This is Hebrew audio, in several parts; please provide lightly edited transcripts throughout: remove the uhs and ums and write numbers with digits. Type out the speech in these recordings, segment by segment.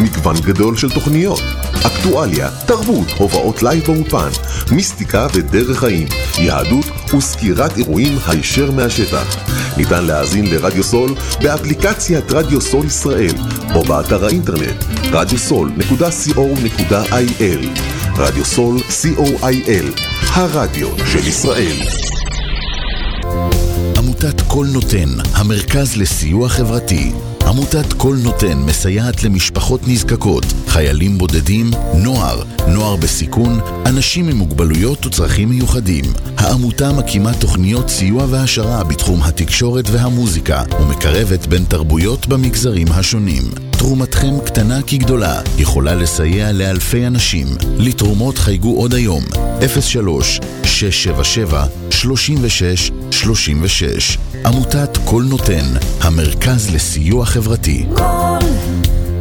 מגוון גדול של תוכניות, אקטואליה, תרבות, הובאות לייב באופן, מיסטיקה ודרך חיים, יהדות וסקירת אירועים הישר מהשטח. ניתן להאזין לרדיו סול באפליקציית רדיו סול ישראל או באתר האינטרנט radiosol.co.il. רדיו סול COIL, הרדיו של ישראל. עמותת כל נותן, המרכז לסיוע חברתי. עמותת כל נותן מסייעת למשפחות נזקקות, חיילים בודדים, נוער בסיכון, אנשים עם מוגבלויות וצרכים מיוחדים. העמותה מקימה תוכניות סיוע והשרה בתחום התקשורת והמוזיקה ומקרבת בין תרבויות במגזרים השונים. תרומתכם קטנה כגדולה יכולה לסייע לאלפי אנשים. לתרומות חייגו עוד היום 03-677-3636. עמותת כל נותן, המרכז לסיוע חברתי. כל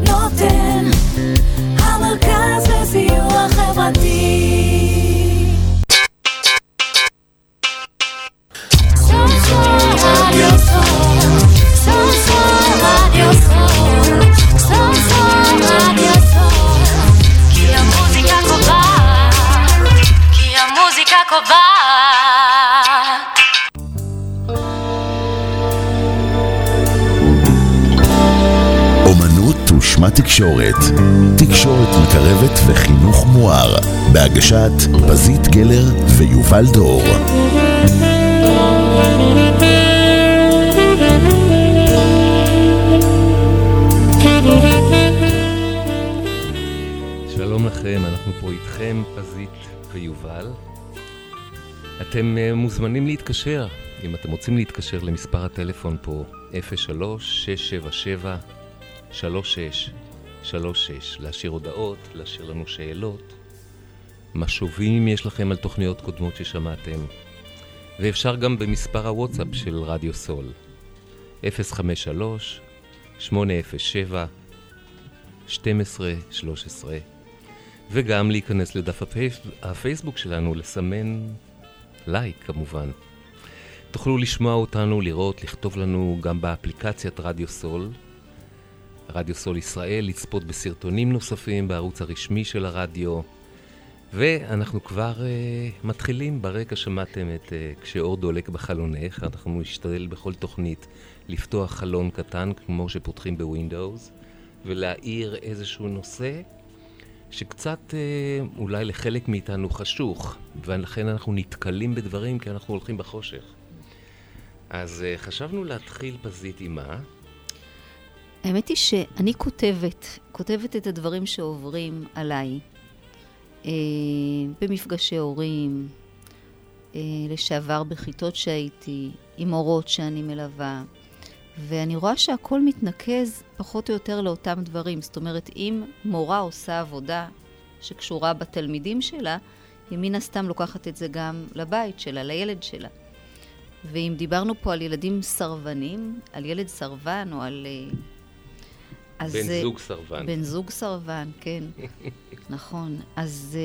נותן, המרכז לסיוע חברתי. מה תקשורת? תקשורת מקרבת וחינוך מואר, בהגשת פזית גלר ויובל דור. שלום לכם, אנחנו פה איתכם, פזית ויובל. אתם מוזמנים להתקשר, אם אתם רוצים להתקשר למספר הטלפון פה 03-677 3636, להשאיר הודעות, להשאיר לנו שאלות, משובים יש לכם על תוכניות קודמות ששמעתם, ואפשר גם במספר הוואטסאפ של רדיו סול 053-807-1213, וגם להיכנס לדף הפייסבוק שלנו, לסמן לייק כמובן. תוכלו לשמוע אותנו, לראות, לכתוב לנו גם באפליקציית רדיו סול, רדיו סול ישראל, לצפות בסרטונים נוספים בערוץ הרשמי של הרדיו. ואנחנו כבר מתחילים. ברקע שמעתם את כשאור דולק בחלונך. אנחנו נשתדל בכל תוכנית לפתוח חלון קטן כמו שפותחים בווינדאוס, ולהאיר איזשהו נושא שקצת אולי לחלק מאיתנו חשוך, ולכן אנחנו נתקלים בדברים כי אנחנו הולכים בחושך. אז חשבנו להתחיל פזית עם מה? האמת היא שאני כותבת את הדברים שעוברים עליי, במפגשי הורים, לשעבר בכיתות שהייתי, עם הורות שאני מלווה, ואני רואה שהכל מתנקז פחות או יותר לאותם דברים. זאת אומרת, אם מורה עושה עבודה שקשורה בתלמידים שלה, היא מן הסתם לוקחת את זה גם לבית שלה, לילד שלה. ואם דיברנו פה על ילדים סרבנים, על ילד סרבן או על... בן זוג סרבן, כן. נכון. אז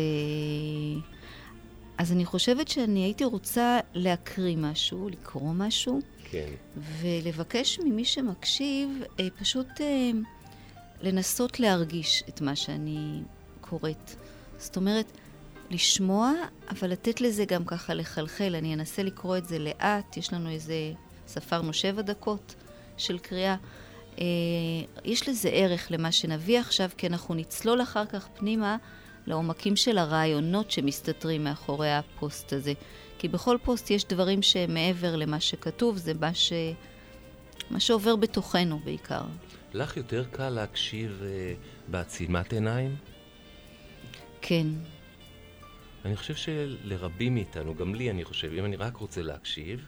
אני חושבת שאני הייתי רוצה להקריא משהו, לקרוא משהו, כן. ולבקש ממי שמקשיב פשוט לנסות להרגיש את מה שאני קוראת. זאת אומרת, לשמוע, אבל לתת לזה גם ככה לחלחל. אני אנסה לקרוא את זה לאט, יש לנו איזה, ספרנו 7 דקות של קריאה. יש לזה ערך למה שנביא עכשיו, כי אנחנו נצלול אחר כך פנימה לעומקים של הרעיונות שמסתתרים מאחורי הפוסט הזה. כי בכל פוסט יש דברים שמעבר למה שכתוב, זה מה שעובר בתוכנו בעיקר. לך יותר קל להקשיב בעצימת עיניים? כן. אני חושב שלרבים מאיתנו, גם לי אני חושב, אם אני רק רוצה להקשיב,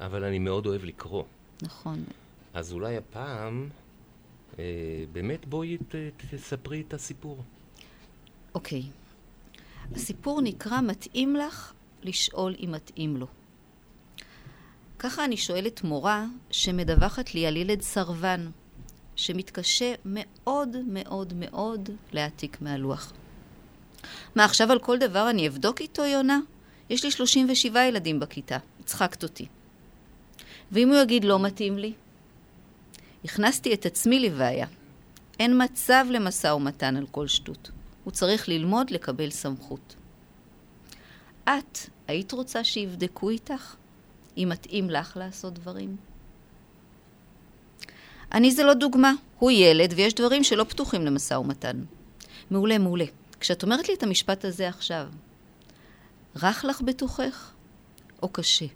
אבל אני מאוד אוהב לקרוא. נכון. אז אולי הפעם, באמת בואי תספרי את הסיפור. אוקיי. הסיפור נקרא מתאים לך לשאול אם מתאים לו. ככה אני שואלת מורה שמדווחת לי על ילד סרבן, שמתקשה מאוד מאוד מאוד להעתיק מהלוח. מה עכשיו על כל דבר אני אבדוק איתו יונה? יש לי 37 ילדים בכיתה, הצחקת אותי. ואם הוא יגיד לא מתאים לי? הכנסתי את עצמי לבעיה. אין מצב למסע ומתן על כל שטות. הוא צריך ללמוד לקבל סמכות. את היית רוצה שיבדקו איתך? אם מתאים לך לעשות דברים? אני זה לא דוגמה. הוא ילד ויש דברים שלא פתוחים למסע ומתן. מעולה, מעולה. כשאת אומרת לי את המשפט הזה עכשיו, רך לך בתוכך או קשה?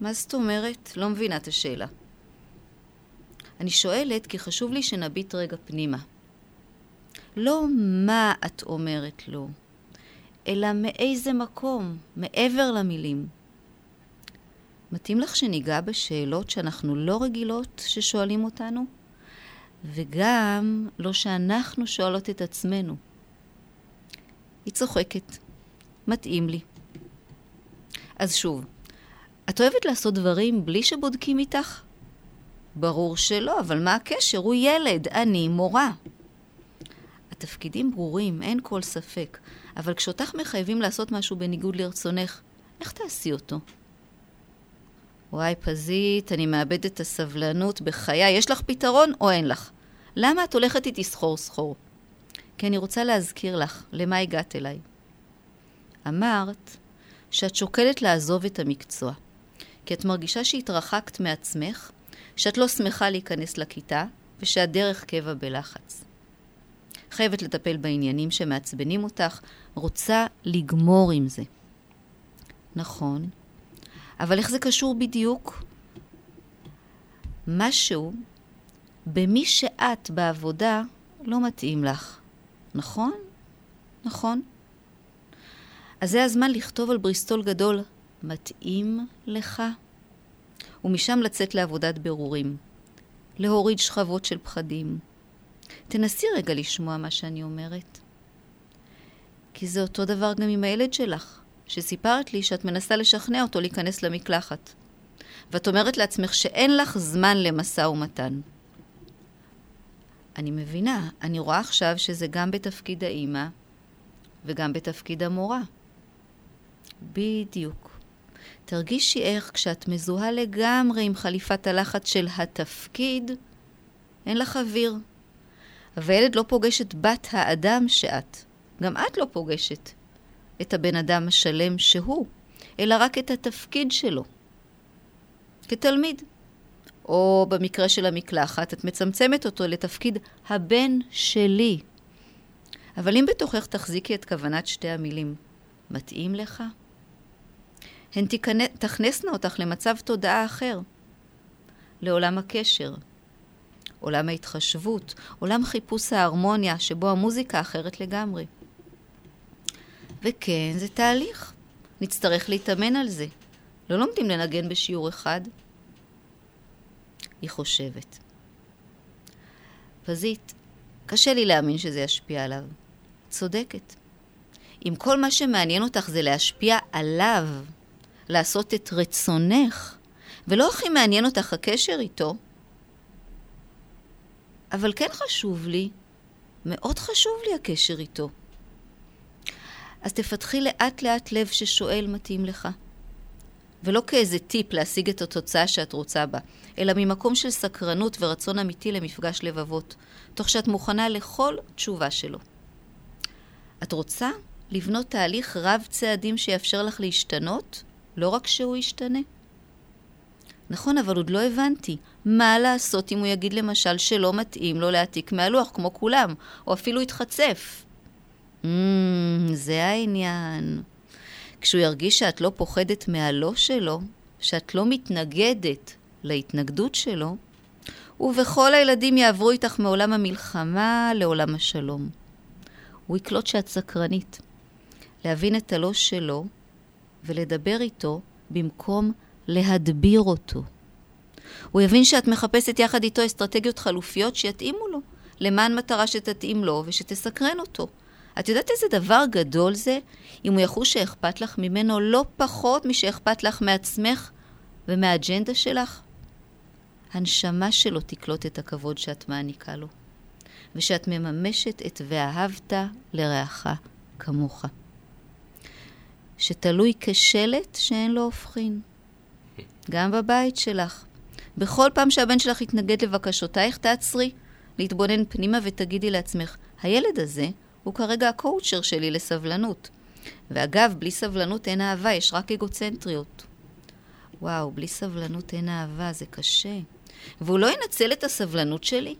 מה זאת אומרת? לא מבינה את השאלה. אני שואלת כי חשוב לי שנביט רגע פנימה. לא מה את אומרת לו, אלא מאיזה מקום, מעבר למילים. מתאים לך שניגע בשאלות שאנחנו לא רגילות ששואלים אותנו, וגם לא שאנחנו שואלות את עצמנו. היא צוחקת. מתאים לי. אז שוב, את אוהבת לעשות דברים בלי שבודקים איתך? ברור שלא, אבל מה הקשר? הוא ילד, אני מורה. התפקידים ברורים, אין כל ספק, אבל כשאותך מחייבים לעשות משהו בניגוד לרצונך, איך תעשי אותו? וואי פזית, אני מאבדת את הסבלנות בחיי, יש לך פתרון או אין לך? למה את הולכת איתי סחור סחור? כי אני רוצה להזכיר לך למה הגעת אליי. אמרת שאת שוקלת לעזוב את המקצוע, כי את מרגישה שהתרחקת מעצמך, שאת לא שמחה להיכנס לכיתה ושהדרך קבע בלחץ. חייבת לטפל בעניינים שמעצבנים אותך, רוצה לגמור עם זה. נכון, אבל איך זה קשור בדיוק? משהו במי שאת בעבודה לא מתאים לך. נכון? נכון. אז זה הזמן לכתוב על בריסטול גדול, מתאים לך? ומשם לצאת לעבודת בירורים, להוריד שכבות של פחדים. תנסי רגע לשמוע מה שאני אומרת. כי זה אותו דבר גם עם הילד שלך, שסיפרת לי שאת מנסה לשכנע אותו להיכנס למקלחת. ואת אומרת לעצמך שאין לך זמן למסע ומתן. אני מבינה, אני רואה עכשיו שזה גם בתפקיד האמא וגם בתפקיד המורה. בדיוק. תרגישי איך כשאת מזוהה לגמרי עם חליפת הלחץ של התפקיד, אין לך אוויר. הילד לא פוגש את בת האדם שאת. גם את לא פוגשת את הבן אדם השלם שהוא, אלא רק את התפקיד שלו. כתלמיד. או במקרה של המקלחת, את מצמצמת אותו לתפקיד הבן שלי. אבל אם בתוכך תחזיקי את כוונת שתי המילים, מתאים לך? הן תכנסנה אותך למצב תודעה אחר, לעולם הקשר, עולם ההתחשבות, עולם חיפוש ההרמוניה שבו המוזיקה אחרת לגמרי. וכן, זה תהליך. נצטרך להתאמן על זה. לא לומדים לנגן בשיעור אחד. היא חושבת. פזית, קשה לי להאמין שזה ישפיע עליו. צודקת. אם כל מה שמעניין אותך זה להשפיע עליו, לעשות את רצונך, ולא הכי מעניין אותך הקשר איתו, אבל כן חשוב לי, מאוד חשוב לי הקשר איתו. אז תפתחי לאט לאט לב ששואל מתאים לך. ולא כאיזה טיפ להשיג את התוצאה שאת רוצה בה, אלא ממקום של סקרנות ורצון אמיתי למפגש לבבות, תוך שאת מוכנה לכל תשובה שלו. את רוצה לבנות תהליך רב צעדים שיאפשר לך להשתנות, לא רק שהוא ישתנה? נכון, אבל עוד לא הבנתי. מה לעשות אם הוא יגיד למשל שלא מתאים לו להעתיק מהלוח כמו כולם, או אפילו יתחצף? זה העניין. כשהוא ירגיש שאת לא פוחדת מהלא שלו, שאת לא מתנגדת להתנגדות שלו, ובכל הילדים יעברו איתך מעולם המלחמה לעולם השלום. הוא יקלוט שאת סקרנית. להבין את הלא שלו ולדבר איתו במקום להדביר אותו. הוא יבין שאת מחפשת יחד איתו אסטרטגיות חלופיות שיתאימו לו, למען מטרה שתתאים לו ושתסקרן אותו. את יודעת איזה דבר גדול זה? אם הוא יחוש שאכפת לך ממנו לא פחות משאכפת לך מעצמך ומהאג'נדה שלך, הנשמה שלו תקלוט את הכבוד שאת מעניקה לו, ושאת מממשת את ואהבת לרעך כמוך, שתלוי כשלט שאין לו הופכין. גם בבית שלך, בכל פעם שהבן שלך יתנגד לבקשותייך, תעצרי, להתבונן פנימה ותגידי לעצמך, הילד הזה הוא כרגע הקואוצ'ר שלי לסבלנות. ואגב, בלי סבלנות אין אהבה, יש רק אגוצנטריות. וואו, בלי סבלנות אין אהבה, זה קשה. והוא לא ינצל את הסבלנות שלי?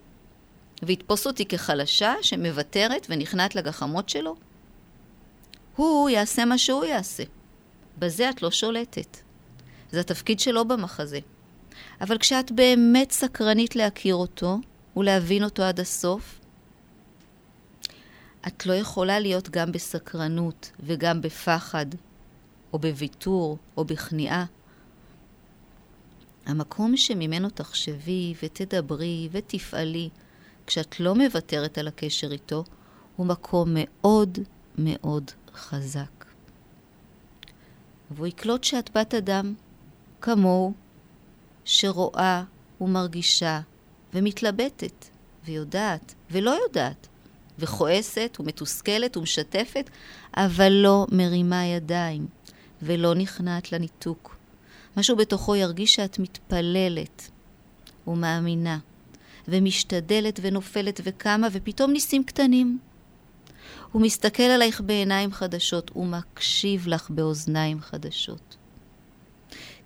והתפוס אותי כחלשה שמוותרת ונכנעת לגחמות שלו? הוא יעשה מה שהוא יעשה. בזה את לא שולטת. זה התפקיד שלו במחזה. אבל כשאת באמת סקרנית להכיר אותו ולהבין אותו עד הסוף, את לא יכולה להיות גם בסקרנות וגם בפחד, או בוויתור, או בכניעה. המקום שממנו תחשבי ותדברי ותפעלי, כשאת לא מוותרת על הקשר איתו, הוא מקום מאוד מאוד חזק. והוא יקלוט שאת בת אדם, כמוהו, שרואה ומרגישה ומתלבטת ויודעת ולא יודעת, וכועסת ומתוסכלת ומשתפת, אבל לא מרימה ידיים ולא נכנעת לניתוק. משהו בתוכו ירגיש שאת מתפללת ומאמינה ומשתדלת ונופלת וקמה, ופתאום ניסים קטנים. הוא מסתכל עלייך בעיניים חדשות ומקשיב לך באוזניים חדשות.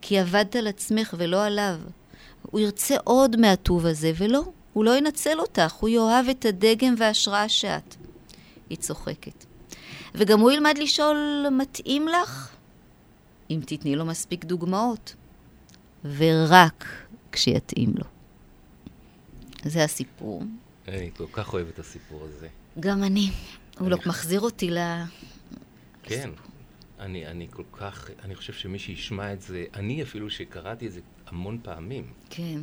כי עבדת על עצמך ולא עליו. הוא ירצה עוד מהטוב הזה, ולא, הוא לא ינצל אותך, הוא יאהב את הדגם וההשראה שאת. היא צוחקת. וגם הוא ילמד לשאול, מתאים לך? אם תתני לו מספיק דוגמאות. ורק כשיתאים לו. זה הסיפור. אני כל כך אוהב את הסיפור הזה. גם אני. הוא לא מחזיר אותי כן. אני כל כך, אני חושב שמי שישמע את זה, אני אפילו שקראתי את זה המון פעמים. כן.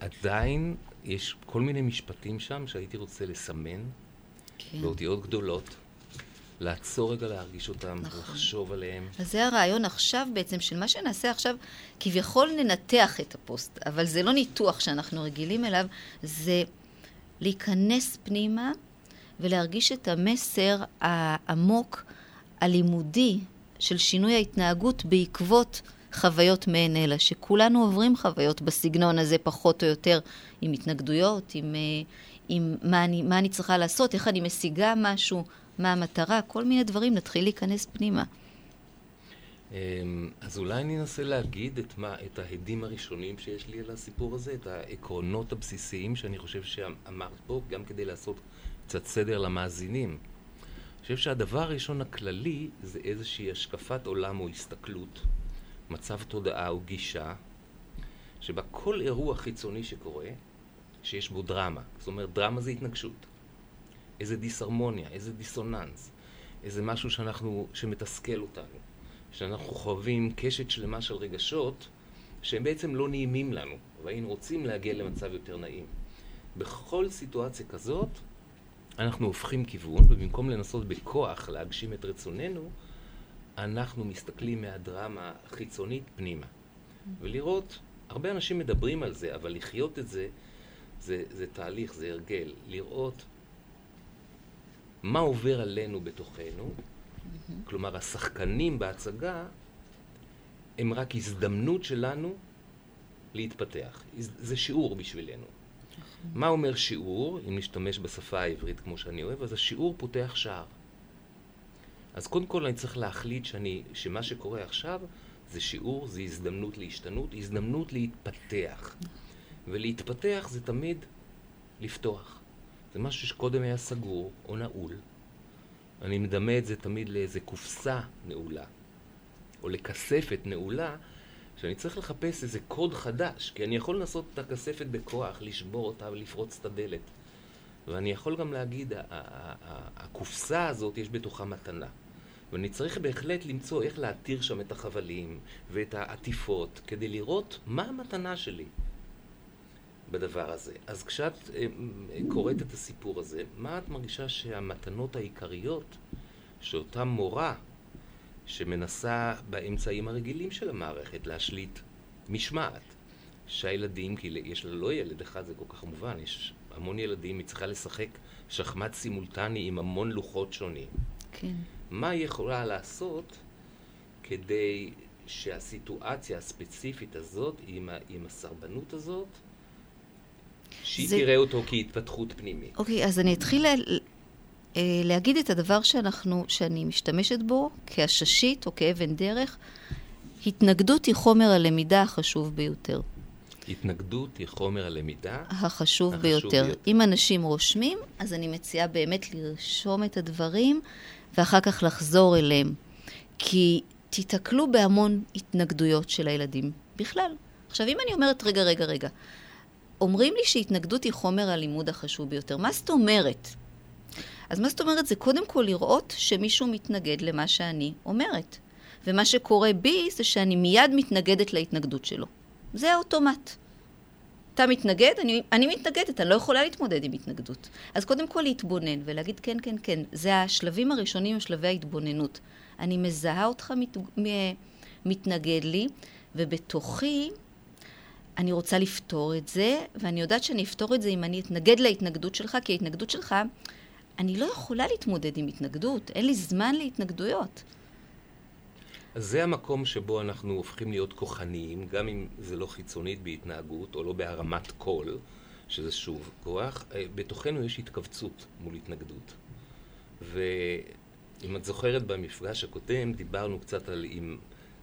עדיין יש כל מיני משפטים שם שהייתי רוצה לסמן, באותיות גדולות, לעצור רגע להרגיש אותם, לחשוב עליהם. אז זה הרעיון עכשיו בעצם של מה שנעשה עכשיו, כביכול ננתח את הפוסט, אבל זה לא ניתוח שאנחנו רגילים אליו, זה להיכנס פנימה ולהרגיש את המסר העמוק, הלימודי של שינוי ההתנהגות בעקבות חוויות מעין אלה, שכולנו עוברים חוויות בסגנון הזה פחות או יותר, עם התנגדויות, עם מה אני צריכה לעשות, איך אני משיגה משהו, מה המטרה, כל מיני דברים, נתחיל להיכנס פנימה. אז אולי אני אנסה להגיד את ההדים הראשונים שיש לי על הסיפור הזה, את העקרונות הבסיסיים שאני חושב שאמרת פה, גם כדי לעשות קצת סדר למאזינים. אני חושב שהדבר הראשון הכללי זה איזושהי השקפת עולם או הסתכלות, מצב תודעה או גישה, שבה כל אירוע חיצוני שקורה, שיש בו דרמה. זאת אומרת, דרמה זה התנגשות. איזה דיסהרמוניה, איזה דיסוננס, איזה משהו שמתסכל אותנו, שאנחנו חווים קשת שלמה של רגשות, שהם בעצם לא נעימים לנו, והיינו רוצים להגיע למצב יותר נעים. בכל סיטואציה כזאת, אנחנו הופכים כיוון, ובמקום לנסות בכוח להגשים את רצוננו, אנחנו מסתכלים מהדרמה החיצונית פנימה. ולראות, הרבה אנשים מדברים על זה, אבל לחיות את זה, זה תהליך, זה הרגל. לראות מה עובר עלינו בתוכנו, כלומר, השחקנים בהצגה הם רק הזדמנות שלנו להתפתח. זה שיעור בשבילנו. מה אומר שיעור? אם נשתמש בשפה העברית כמו שאני אוהב, אז השיעור פותח שער. אז קודם כל אני צריך להחליט שמה שקורה עכשיו זה שיעור, זה הזדמנות להשתנות, הזדמנות להתפתח. ולהתפתח זה תמיד לפתוח. זה משהו שקודם היה סגור או נעול. אני מדמה את זה תמיד לאיזה קופסה נעולה, או לכספת נעולה, שאני צריך לחפש איזה קוד חדש, כי אני יכול לנסות את הכספת בכוח, לשבור אותה ולפרוץ את הדלת. ואני יכול גם להגיד, הקופסה הזאת יש בתוכה מתנה. ואני צריך בהחלט למצוא איך להתיר שם את החבלים ואת העטיפות, כדי לראות מה המתנה שלי בדבר הזה. אז כשאת קוראת את הסיפור הזה, מה את מרגישה שהמתנות העיקריות שאותה מורה שמנסה באמצעים הרגילים של המערכת להשליט משמעת. שהילדים, כי יש לה לא ילד אחד, זה כל כך מובן, יש המון ילדים, היא צריכה לשחק שחמט סימולטני עם המון לוחות שונים. כן. מה היא יכולה לעשות כדי שהסיטואציה הספציפית הזאת, עם הסרבנות הזאת, שהיא תראה אותו כהתפתחות פנימית. אוקיי, אז אני אתחיל להגיד את הדבר שאני משתמשת בו, כהששית או כאבן דרך, התנגדות היא חומר הלמידה החשוב ביותר. התנגדות היא חומר הלמידה החשוב ביותר. אם אנשים רושמים, אז אני מציעה באמת לרשום את הדברים, ואחר כך לחזור אליהם. כי תתקלו בהמון התנגדויות של הילדים בכלל. עכשיו, אם אני אומרת, רגע, אומרים לי שהתנגדות היא חומר הלימוד החשוב ביותר. מה זאת אומרת? אז מה זאת אומרת? זה קודם כל לראות שמישהו מתנגד למה שאני אומרת. ומה שקורה בי זה שאני מיד מתנגדת להתנגדות שלו. זה האוטומט. אתה מתנגד, אני מתנגדת, אני לא יכולה להתמודד עם התנגדות. אז קודם כל להתבונן ולהגיד כן, כן, כן. זה השלבים הראשונים, שלבי ההתבוננות. אני מזהה אותך מתנגד לי, ובתוכי אני רוצה לפתור את זה, ואני יודעת שאני אפתור את זה אם אני אתנגד להתנגדות שלך, כי ההתנגדות שלך, אני לא יכולה להתמודד עם התנגדות, אין לי זמן להתנגדויות. אז זה המקום שבו אנחנו הופכים להיות כוחניים, גם אם זה לא חיצונית בהתנהגות, או לא בהרמת קול, שזה שוב כוח, בתוכנו יש התכווצות מול התנגדות. ואם את זוכרת במפגש הקודם, דיברנו קצת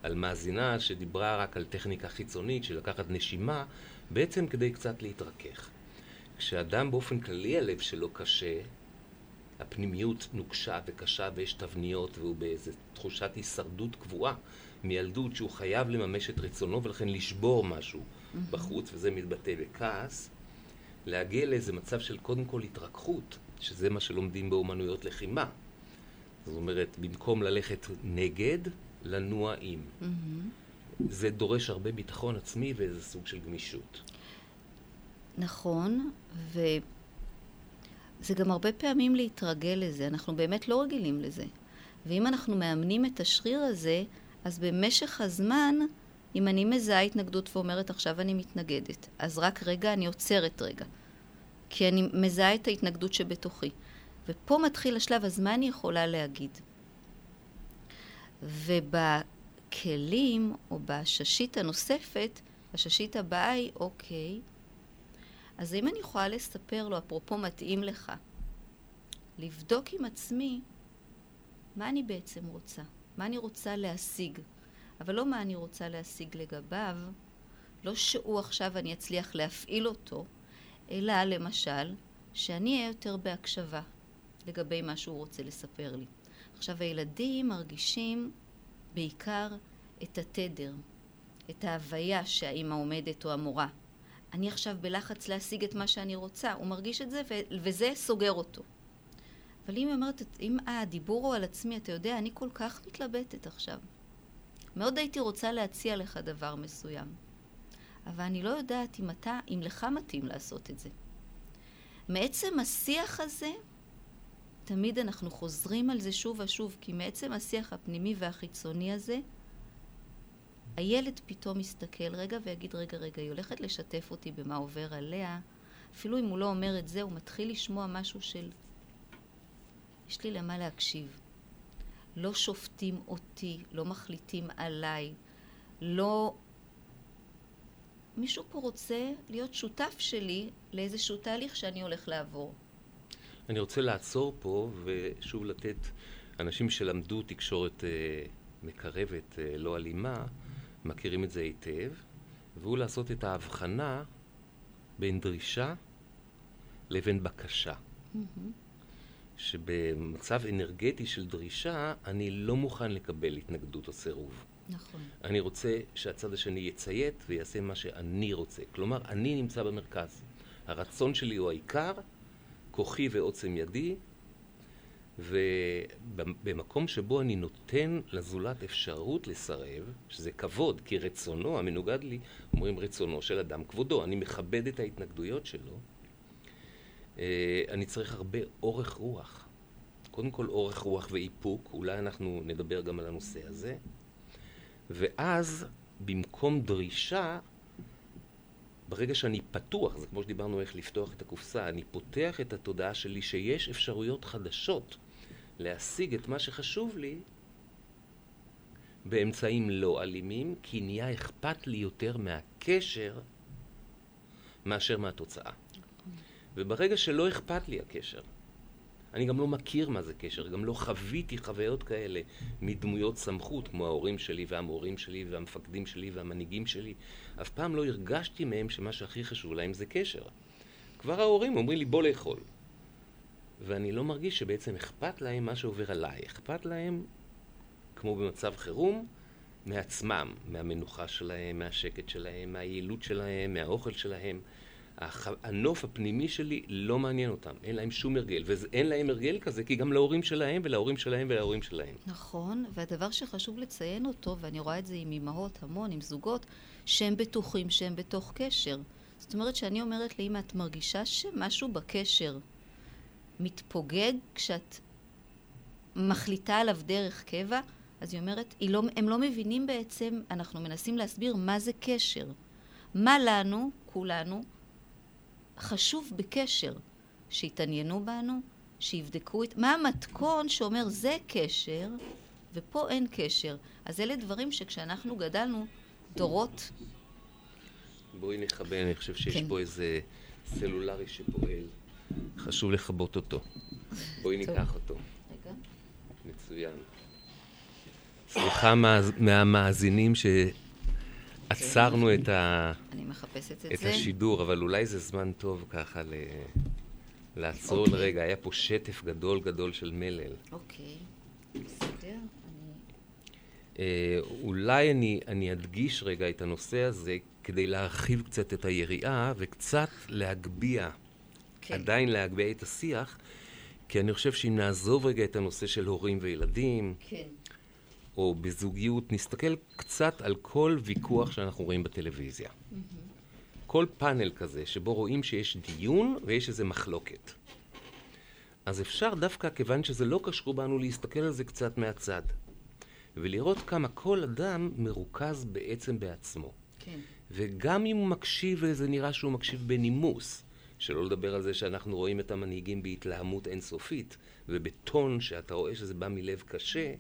על מאזינה שדיברה רק על טכניקה חיצונית של לקחת נשימה, בעצם כדי קצת להתרכך. כשאדם באופן כללי הלב שלו קשה, הפנימיות נוקשה וקשה ויש תבניות והוא באיזו תחושת הישרדות קבועה מילדות שהוא חייב לממש את רצונו ולכן לשבור משהו בחוץ, וזה מתבטא בכעס, להגיע לאיזה מצב של קודם כל התרככות, שזה מה שלומדים באומנויות לחימה. זאת אומרת, במקום ללכת נגד, לנוע עם. זה דורש הרבה ביטחון עצמי ואיזה סוג של גמישות. נכון, זה גם הרבה פעמים להתרגל לזה, אנחנו באמת לא רגילים לזה. ואם אנחנו מאמנים את השריר הזה, אז במשך הזמן, אם אני מזהה התנגדות ואומרת, עכשיו אני מתנגדת, אז רק רגע אני עוצרת רגע. כי אני מזהה את ההתנגדות שבתוכי. ופה מתחיל השלב, אז מה אני יכולה להגיד? ובכלים, או בששית הנוספת, הששית הבאה היא, אוקיי, אז אם אני יכולה לספר לו, אפרופו מתאים לך, לבדוק עם עצמי מה אני בעצם רוצה, מה אני רוצה להשיג, אבל לא מה אני רוצה להשיג לגביו, לא שהוא עכשיו אני אצליח להפעיל אותו, אלא למשל, שאני אהיה יותר בהקשבה לגבי מה שהוא רוצה לספר לי. עכשיו, הילדים מרגישים בעיקר את התדר, את ההוויה שהאימא עומדת או המורה. אני עכשיו בלחץ להשיג את מה שאני רוצה. הוא מרגיש את זה, וזה סוגר אותו. אבל אם היא אומרת, אם הדיבור הוא על עצמי, אתה יודע, אני כל כך מתלבטת עכשיו. מאוד הייתי רוצה להציע לך דבר מסוים. אבל אני לא יודעת אם לך מתאים לעשות את זה. מעצם השיח הזה, תמיד אנחנו חוזרים על זה שוב ושוב, כי מעצם השיח הפנימי והחיצוני הזה, הילד פתאום מסתכל רגע ויגיד, רגע, היא הולכת לשתף אותי במה עובר עליה. אפילו אם הוא לא אומר את זה, הוא מתחיל לשמוע משהו של, יש לי למה להקשיב. לא שופטים אותי, לא מחליטים עליי, לא... מישהו פה רוצה להיות שותף שלי לאיזשהו תהליך שאני הולך לעבור. אני רוצה לעצור פה ושוב לתת אנשים שלמדו תקשורת מקרבת לא אלימה, מכירים את זה היטב, והוא לעשות את ההבחנה בין דרישה לבין בקשה. שבמצב אנרגטי של דרישה, אני לא מוכן לקבל התנגדות או סירוב. נכון. אני רוצה שהצד השני יציית ויעשה מה שאני רוצה. כלומר, אני נמצא במרכז. הרצון שלי הוא העיקר, כוחי ועוצם ידי, ובמקום שבו אני נותן לזולת אפשרות לסרב, שזה כבוד, כי רצונו המנוגד לי, אומרים רצונו של אדם כבודו, אני מכבד את ההתנגדויות שלו, אני צריך הרבה אורך רוח. קודם כל אורך רוח ואיפוק, אולי אנחנו נדבר גם על הנושא הזה, ואז במקום דרישה, ברגע שאני פתוח, זה כמו שדיברנו איך לפתוח את הקופסה, אני פותח את התודעה שלי שיש אפשרויות חדשות להשיג את מה שחשוב לי באמצעים לא אלימים, כי נהיה אכפת לי יותר מהקשר מאשר מהתוצאה. וברגע שלא אכפת לי הקשר, אני גם לא מכיר מה זה קשר, גם לא חוויתי חוויות כאלה מדמויות סמכות, כמו ההורים שלי והמורים שלי והמפקדים שלי והמנהיגים שלי. אף פעם לא הרגשתי מהם שמה שהכי חשוב להם זה קשר. כבר ההורים אומרים לי בוא לאכול. ואני לא מרגיש שבעצם אכפת להם מה שעובר עליי. אכפת להם, כמו במצב חירום, מעצמם, מהמנוחה שלהם, מהשקט שלהם, מהיעילות שלהם, מהאוכל שלהם. הנוף הפנימי שלי לא מעניין אותם, אין להם שום הרגל, ואין להם הרגל כזה, כי גם להורים שלהם ולהורים שלהם ולהורים שלהם. נכון, והדבר שחשוב לציין אותו, ואני רואה את זה עם אמהות המון, עם זוגות, שהם בטוחים, שהם בתוך קשר. זאת אומרת שאני אומרת לאמא, את מרגישה שמשהו בקשר מתפוגג כשאת מחליטה עליו דרך קבע, אז היא אומרת, הם לא מבינים בעצם, אנחנו מנסים להסביר מה זה קשר. מה לנו, כולנו, חשוב בקשר, שהתעניינו בנו, שיבדקו את מה המתכון שאומר זה קשר ופה אין קשר. אז אלה דברים שכשאנחנו גדלנו דורות. בואי נחבן, אני חושב שיש כן. פה איזה סלולרי שפועל, חשוב לחבות אותו. בואי ניקח אותו. רגע. מצוין. סליחה מהמאזינים ש... עצרנו את השידור, אבל אולי זה זמן טוב ככה לעצור לרגע. היה פה שטף גדול גדול של מלל. אוקיי, בסדר. אולי אני אדגיש רגע את הנושא הזה כדי להרחיב קצת את היריעה וקצת להגביע, עדיין להגביע את השיח, כי אני חושב שאם נעזוב רגע את הנושא של הורים וילדים, כן. או בזוגיות, נסתכל קצת על כל ויכוח שאנחנו רואים בטלוויזיה. כל פאנל כזה שבו רואים שיש דיון ויש איזה מחלוקת. אז אפשר דווקא, כיוון שזה לא קשור בנו, להסתכל על זה קצת מהצד. ולראות כמה כל אדם מרוכז בעצם בעצמו. כן. וגם אם הוא מקשיב, וזה נראה שהוא מקשיב בנימוס, שלא לדבר על זה שאנחנו רואים את המנהיגים בהתלהמות אינסופית, ובטון שאתה רואה שזה בא מלב קשה,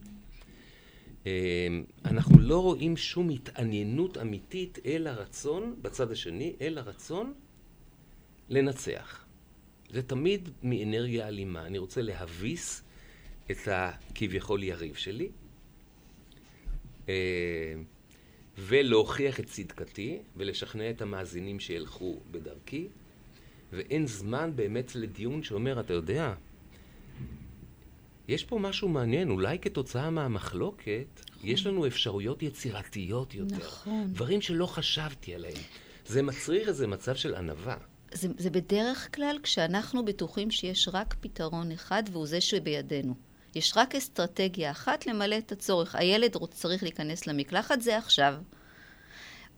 אנחנו לא רואים שום התעניינות אמיתית אל הרצון, בצד השני, אל הרצון לנצח. זה תמיד מאנרגיה אלימה. אני רוצה להביס את הכביכול יריב שלי, ולהוכיח את צדקתי, ולשכנע את המאזינים שילכו בדרכי, ואין זמן באמת לדיון שאומר, אתה יודע, יש פה משהו מעניין, אולי כתוצאה מהמחלוקת, נכון. יש לנו אפשרויות יצירתיות יותר. נכון. דברים שלא חשבתי עליהם. זה מצריך איזה מצב של ענווה. זה בדרך כלל כשאנחנו בטוחים שיש רק פתרון אחד, והוא זה שבידינו. יש רק אסטרטגיה אחת למלא את הצורך. הילד צריך להיכנס למקלחת, זה עכשיו.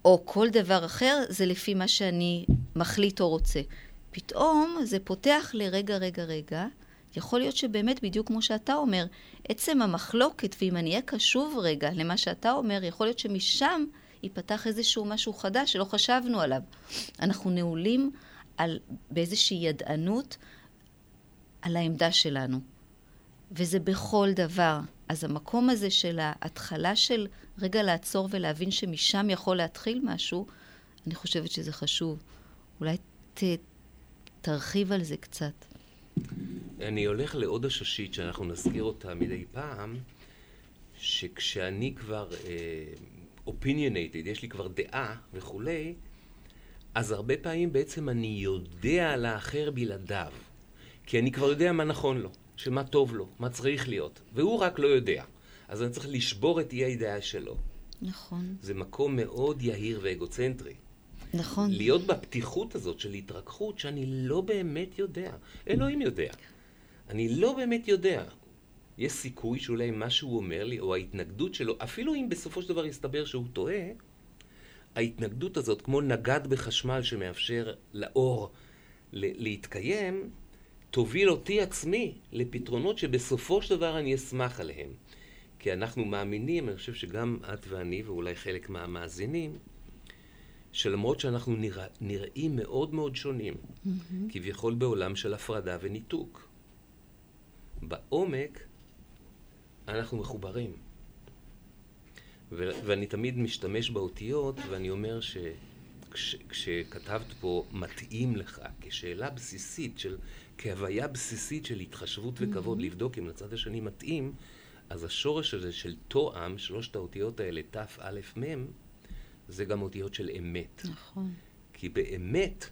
או כל דבר אחר, זה לפי מה שאני מחליט או רוצה. פתאום זה פותח לרגע, רגע, רגע, יכול להיות שבאמת בדיוק כמו שאתה אומר, עצם המחלוקת, ואם אני אהיה קשוב רגע למה שאתה אומר, יכול להיות שמשם ייפתח איזשהו משהו חדש שלא חשבנו עליו. אנחנו נעולים באיזושהי ידענות על העמדה שלנו. וזה בכל דבר. אז המקום הזה של ההתחלה של רגע לעצור ולהבין שמשם יכול להתחיל משהו, אני חושבת שזה חשוב. אולי תרחיב על זה קצת. אני הולך לעוד הששית שאנחנו נזכיר אותה מדי פעם, שכשאני כבר opinionated, יש לי כבר דעה וכולי, אז הרבה פעמים בעצם אני יודע על האחר בלעדיו, כי אני כבר יודע מה נכון לו, שמה טוב לו, מה צריך להיות, והוא רק לא יודע. אז אני צריך לשבור את אי הדעה שלו. נכון. זה מקום מאוד יהיר ואגוצנטרי. נכון. להיות בפתיחות הזאת של התרככות שאני לא באמת יודע. אלוהים יודע. אני לא באמת יודע. יש סיכוי שאולי מה שהוא אומר לי, או ההתנגדות שלו, אפילו אם בסופו של דבר יסתבר שהוא טועה, ההתנגדות הזאת, כמו נגד בחשמל שמאפשר לאור להתקיים, תוביל אותי עצמי לפתרונות שבסופו של דבר אני אשמח עליהם. כי אנחנו מאמינים, אני חושב שגם את ואני, ואולי חלק מהמאזינים, שלמרות שאנחנו נראים מאוד מאוד שונים, כביכול בעולם של הפרדה וניתוק, בעומק אנחנו מחוברים. ואני תמיד משתמש באותיות, ואני אומר כשכתבת פה מתאים לך, כשאלה בסיסית, כהוויה בסיסית של התחשבות וכבוד, לבדוק אם לצד השני מתאים, אז השורש הזה של תואם, שלושת האותיות האלה, תף, א', מ', זה גם אותיות של אמת. נכון. כי באמת,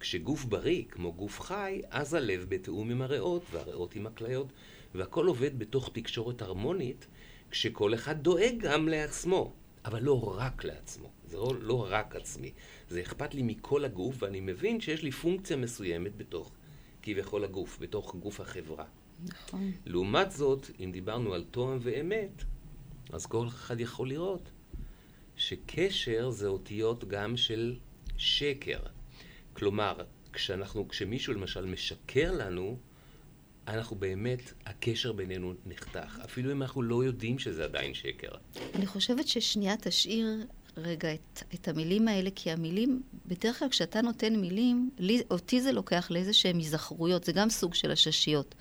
כשגוף בריא, כמו גוף חי, אז הלב בתאום עם הריאות, והריאות עם הכליות, והכל עובד בתוך תקשורת הרמונית, כשכל אחד דואג גם לעצמו, אבל לא רק לעצמו. זה לא רק עצמי. זה אכפת לי מכל הגוף, ואני מבין שיש לי פונקציה מסוימת בתוך, כביכול הגוף, בתוך גוף החברה. נכון. לעומת זאת, אם דיברנו על תואם ואמת, אז כל אחד יכול לראות שקשר זה אותיות גם של שקר. כלומר, כשמישהו למשל משקר לנו, אנחנו באמת, הקשר בינינו נחתך. אפילו אם אנחנו לא יודעים שזה עדיין שקר. אני חושבת ששנייה תשאיר רגע את המילים האלה, כי המילים, בדרך כלל כשאתה נותן מילים, אותי זה לוקח לאיזה שהם מזכרויות, זה גם סוג של הששיות.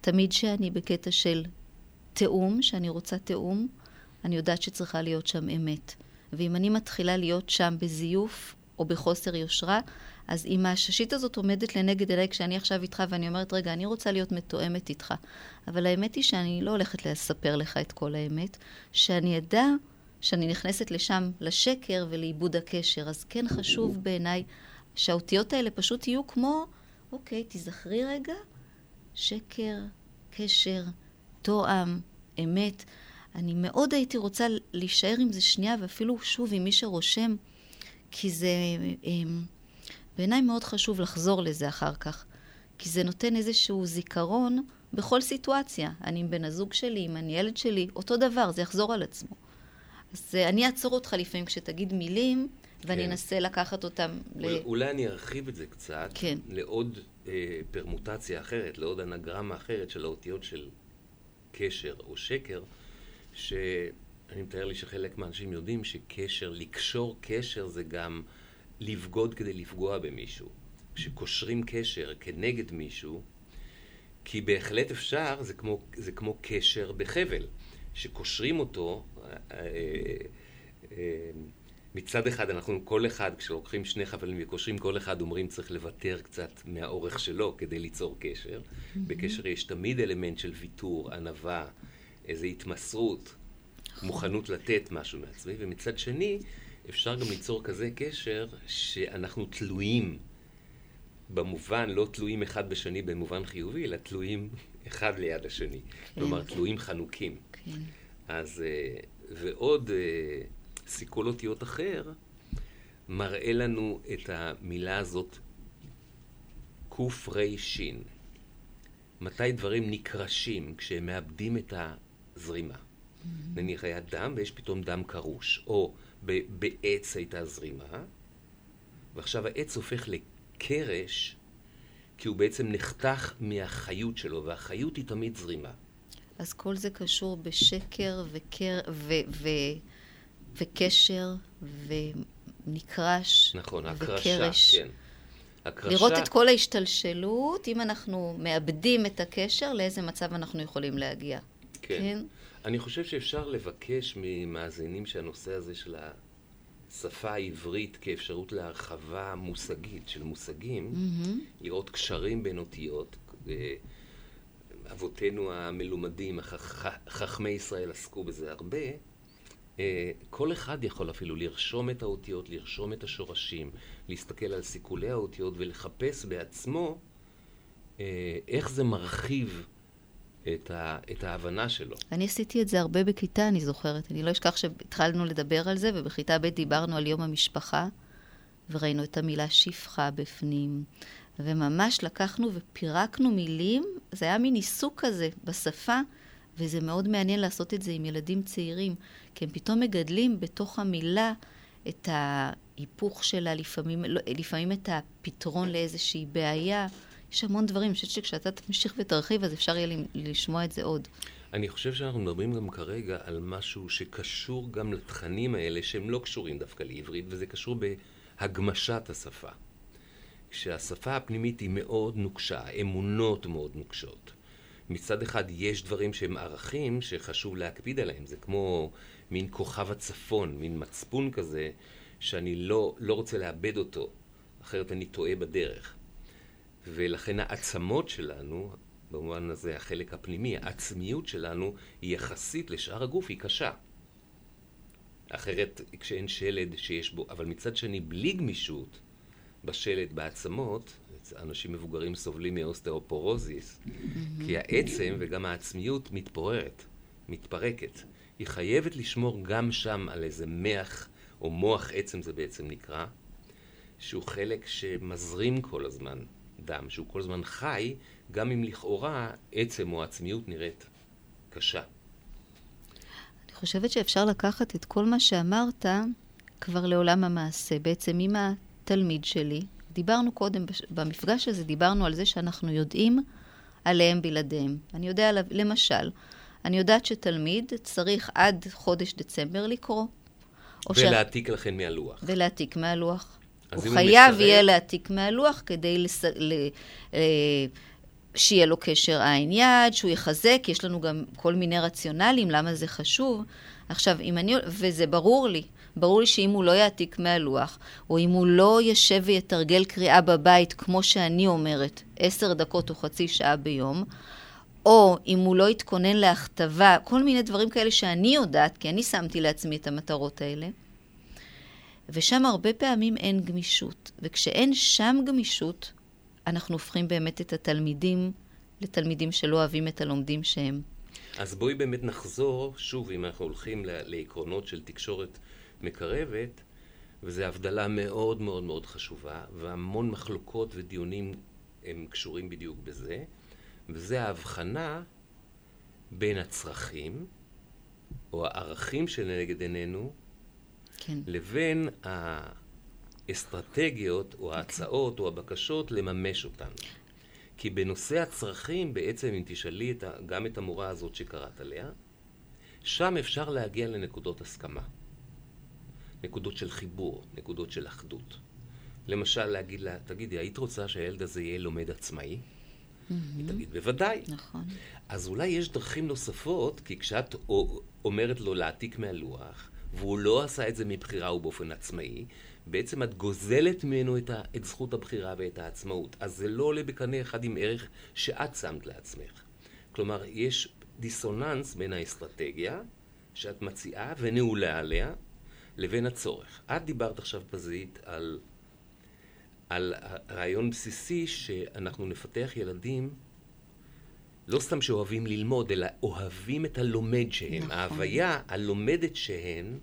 תמיד שאני בקטע של תאום, שאני רוצה תאום, אני יודעת שצריכה להיות שם אמת. ואם אני מתחילה להיות שם בזיוף או בחוסר יושרה, אז אם הששית הזאת עומדת לנגד אליי כשאני עכשיו איתך ואני אומרת, רגע, אני רוצה להיות מתואמת איתך. אבל האמת היא שאני לא הולכת לספר לך את כל האמת, שאני אדע שאני נכנסת לשם לשקר ולאיבוד הקשר. אז כן חשוב בעיניי שהאותיות האלה פשוט יהיו כמו, אוקיי, תזכרי רגע, שקר, קשר, תואם, אמת. אני מאוד הייתי רוצה להישאר עם זה שנייה, ואפילו שוב עם מי שרושם, כי זה בעיניי מאוד חשוב לחזור לזה אחר כך, כי זה נותן איזשהו זיכרון בכל סיטואציה. אני עם בן הזוג שלי, עם הילד שלי, אותו דבר, זה יחזור על עצמו. אז אני אעצור אותך לפעמים כשתגיד מילים, ואני אנסה לקחת אותם אולי אני ארחיב את זה קצת, כן. לעוד פרמוטציה אחרת, לעוד אנגרמה אחרת של האותיות של קשר או שקר, שאני מתאר לי שחלק מהאנשים יודעים שקשר, לקשור קשר זה גם לבגוד כדי לפגוע במישהו. כשקושרים קשר כנגד מישהו, כי בהחלט אפשר, זה כמו קשר בחבל, שקושרים אותו, מצד אחד אנחנו כל אחד, כשלוקחים שני חבלים וקושרים כל אחד, אומרים צריך לוותר קצת מהאורך שלו כדי ליצור קשר. בקשר יש תמיד אלמנט של ויתור, ענווה, איזו התמסרות, מוכנות לתת משהו מעצמי, ומצד שני אפשר גם ליצור כזה קשר שאנחנו תלויים, במובן, לא תלויים אחד בשני במובן חיובי, אלא תלויים אחד ליד השני. כלומר, תלויים חנוקים. אז, ועוד סיכול אותיות אחר, מראה לנו את המילה הזאת, קוף רי שין. מתי דברים נקרשים כשהם מאבדים את הזרימה? נניח היה דם ויש פתאום דם קרוש, או בעץ הייתה זרימה, ועכשיו העץ הופך לקרש, כי הוא בעצם נחתך מהחיות שלו, והחיות היא תמיד זרימה. אז כל זה קשור בשקר וקשר ונקרש. נכון, הקרשה, כן. הקרשה. לראות את כל ההשתלשלות, אם אנחנו מאבדים את הקשר, לאיזה מצב אנחנו יכולים להגיע. כן. כן? אני חושב שאפשר לבקש ממאזינים שהנושא הזה של השפה העברית כאפשרות להרחבה מושגית של מושגים, לראות קשרים בין אותיות. אבותינו המלומדים, חכמי ישראל עסקו בזה הרבה. כל אחד יכול אפילו לרשום את האותיות, לרשום את השורשים, להסתכל על סיכולי האותיות ולחפש בעצמו איך זה מרחיב את ההבנה שלו. אני עשיתי את זה הרבה בכיתה, אני זוכרת. אני לא אשכח שהתחלנו לדבר על זה, ובכיתה ב' דיברנו על יום המשפחה, וראינו את המילה שפחה בפנים. וממש לקחנו ופירקנו מילים, זה היה מין עיסוק כזה בשפה, וזה מאוד מעניין לעשות את זה עם ילדים צעירים, כי הם פתאום מגדלים בתוך המילה את ההיפוך שלה, לפעמים את הפתרון לאיזושהי בעיה, יש המון דברים, אני חושבת שכשאתה תמשיך ותרחיב, אז אפשר יהיה לשמוע את זה עוד. אני חושב שאנחנו מדברים גם כרגע על משהו שקשור גם לתכנים האלה, שהם לא קשורים דווקא לעברית, וזה קשור בהגמשת השפה. כשהשפה הפנימית היא מאוד נוקשה, אמונות מאוד נוקשות. מצד אחד יש דברים שהם ערכים שחשוב להקפיד עליהם, זה כמו מין כוכב הצפון, מין מצפון כזה, שאני לא רוצה לאבד אותו, אחרת אני טועה בדרך. ולכן העצמות שלנו, במובן הזה החלק הפנימי, העצמיות שלנו היא יחסית לשאר הגוף, היא קשה. אחרת כשאין שלד שיש בו, אבל מצד שני בלי גמישות בשלד, בעצמות, אנשים מבוגרים סובלים מאוסטאופורוזיס, כי העצם וגם העצמיות מתפוררת, מתפרקת. היא חייבת לשמור גם שם על איזה מח או מוח עצם, זה בעצם נקרא, שהוא חלק שמזרים כל הזמן דם, שהוא כל הזמן חי, גם אם לכאורה עצם או עצמיות נראית קשה. אני חושבת שאפשר לקחת את כל מה שאמרת כבר לעולם המעשה. בעצם עם התלמיד שלי, דיברנו קודם במפגש הזה, דיברנו על זה שאנחנו יודעים עליהם בלעדיהם. אני יודע, למשל, אני יודעת שתלמיד צריך עד חודש דצמבר לקרוא. ולהעתיק לכן מהלוח. ולהעתיק מהלוח. הוא חייב יהיה להעתיק מהלוח כדי שיהיה לו קשר עין יד, שהוא יחזק, יש לנו גם כל מיני רציונלים, למה זה חשוב. עכשיו, וזה ברור לי שאם הוא לא יעתיק מהלוח, או אם הוא לא ישב ויתרגל קריאה בבית, כמו שאני אומרת, 10 דקות או חצי שעה ביום, או אם הוא לא יתכונן להכתבה, כל מיני דברים כאלה שאני יודעת, כי אני שמתי לעצמי את המטרות האלה. ושם הרבה פעמים אין גמישות. וכשאין שם גמישות, אנחנו הופכים באמת את התלמידים לתלמידים שלא אוהבים את הלומדים שהם. אז בואי באמת נחזור, שוב, אם אנחנו הולכים לעקרונות של תקשורת מקרבת, וזו הבדלה מאוד מאוד מאוד חשובה, והמון מחלוקות ודיונים הם קשורים בדיוק בזה, וזה ההבחנה בין הצרכים, או הערכים שלנגד עינינו, כן. לבין האסטרטגיות או ההצעות או הבקשות לממש אותן. כי בנושא הצרכים, בעצם אם תשאלי גם את המורה הזאת שקראת עליה, שם אפשר להגיע לנקודות הסכמה. נקודות של חיבור, נקודות של אחדות. למשל, להגיד לה, תגידי, היית רוצה שהילד הזה יהיה לומד עצמאי? היא תגיד, בוודאי. נכון. אז אולי יש דרכים נוספות, כי כשאת אומרת לו להעתיק מהלוח, והוא לא עשה את זה מבחירה ובאופן עצמאי, בעצם את גוזלת ממנו את זכות הבחירה ואת העצמאות. אז זה לא עולה בקנה אחד עם ערך שאת שמת לעצמך. כלומר, יש דיסוננס בין האסטרטגיה שאת מציעה ונעולה עליה, לבין הצורך. את דיברת עכשיו פזית על רעיון בסיסי שאנחנו נפתח ילדים, לא סתם שאוהבים ללמוד, אלא אוהבים את הלומד שהם. נכון. ההוויה הלומדת שהם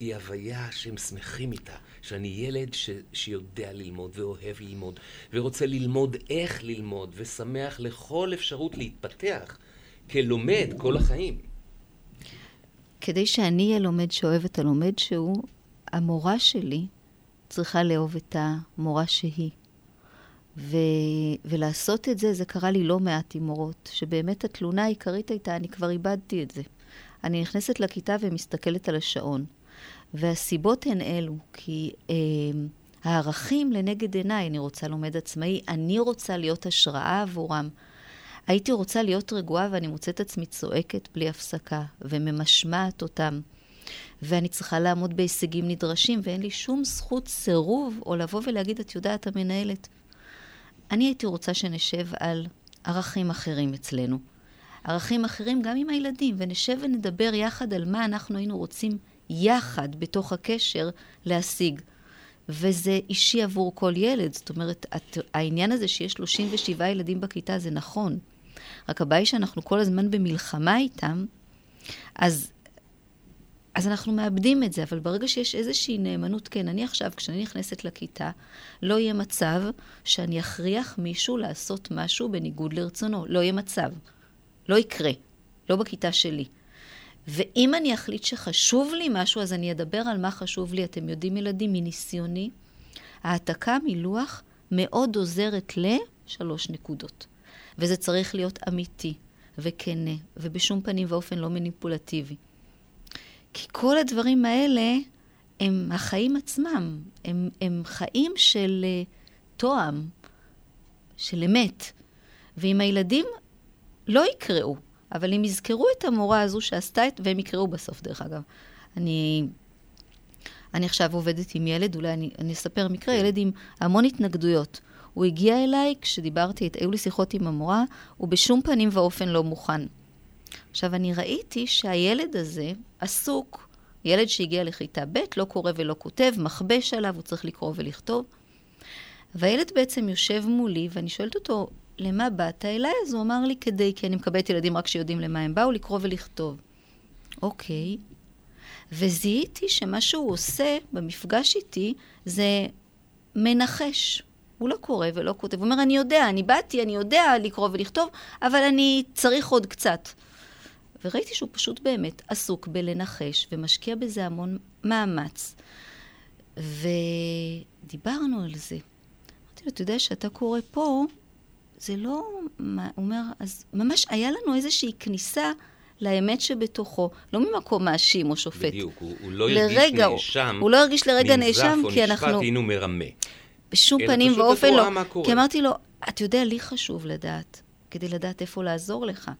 היא הוויה שהם שמחים איתה. שאני ילד שיודע ללמוד ואוהב ללמוד, ורוצה ללמוד איך ללמוד, ושמח לכל אפשרות להתפתח כלומד כל החיים. כדי שאני אהיה לומד שאוהב את הלומד שהוא, המורה שלי צריכה לאהוב את המורה שהיא. ולעשות את זה, זה קרה לי לא מעט עם מורות, שבאמת התלונה העיקרית הייתה, אני כבר איבדתי את זה. אני נכנסת לכיתה ומסתכלת על השעון. והסיבות הן אלו, כי הערכים לנגד עיניי, אני רוצה לומד עצמאי, אני רוצה להיות השראה עבורם. הייתי רוצה להיות רגועה ואני מוצאת עצמי צועקת בלי הפסקה וממשמעת אותם. ואני צריכה לעמוד בהישגים נדרשים ואין לי שום זכות סירוב או לבוא ולהגיד את יודעת המנהלת. אני הייתי רוצה שנשב על ערכים אחרים אצלנו. ערכים אחרים גם עם הילדים ונשב ונדבר יחד על מה אנחנו היינו רוצים יחד בתוך הקשר להשיג. וזה אישי עבור כל ילד. זאת אומרת, העניין הזה שיש 37 ילדים בכיתה זה נכון. רק הבעיה שאנחנו כל הזמן במלחמה איתם, אז אנחנו מאבדים את זה. אבל ברגע שיש איזושהי נאמנות, כן, אני עכשיו, כשאני נכנסת לכיתה, לא יהיה מצב שאני אכריח מישהו לעשות משהו בניגוד לרצונו. לא יהיה מצב. לא יקרה. לא בכיתה שלי. ואם אני אחליט שחשוב לי משהו, אז אני אדבר על מה חשוב לי. אתם יודעים ילדים, מניסיוני, ההעתקה מלוח מאוד עוזרת 3 נקודות. וזה צריך להיות אמיתי וכנה, ובשום פנים ואופן לא מניפולטיבי. כי כל הדברים האלה הם החיים עצמם, הם חיים של תואם, של אמת. ואם הילדים לא יקראו, אבל הם יזכרו את המורה הזו שעשתה את, והם יקראו בסוף דרך אגב. אני עכשיו עובדת עם ילד, אולי אני אספר מקרה, ילד עם המון התנגדויות. הוא הגיע אליי כשדיברתי, היו לי שיחות עם המורה, הוא בשום פנים ואופן לא מוכן. עכשיו אני ראיתי שהילד הזה עסוק, ילד שהגיע לכיתה ב' לא קורא ולא כותב, מחבש עליו, הוא צריך לקרוא ולכתוב. והילד בעצם יושב מולי, ואני שואלת אותו, למה באת אליי? אז הוא אמר לי, כדי, כי אני מקבלת ילדים רק שיודעים למה הם באו, לקרוא ולכתוב. אוקיי. וזיהיתי שמה שהוא עושה במפגש איתי זה מנחש. הוא לא קורא ולא כותב. הוא אומר, אני יודע, אני באתי, אני יודע לקרוא ולכתוב, אבל אני צריך עוד קצת. וראיתי שהוא פשוט באמת עסוק בלנחש, ומשקיע בזה המון מאמץ. ודיברנו על זה. אמרתי לו, אתה יודע שאתה קורא פה, זה לא אומר, אז ממש היה לנו איזושהי כניסה לאמת שבתוכו, לא ממקום מאשים או שופט. בדיוק, הוא לא הרגיש נאשם. הוא לא הרגיש לרגע נאשם, כי אנחנו... נזרף או נשפט, הנה הוא מרמה. בשום פנים ואופן לא. כי אמרתי לו, אתה יודע, לי חשוב לדעת, כדי לדעת איפה לעזור לך.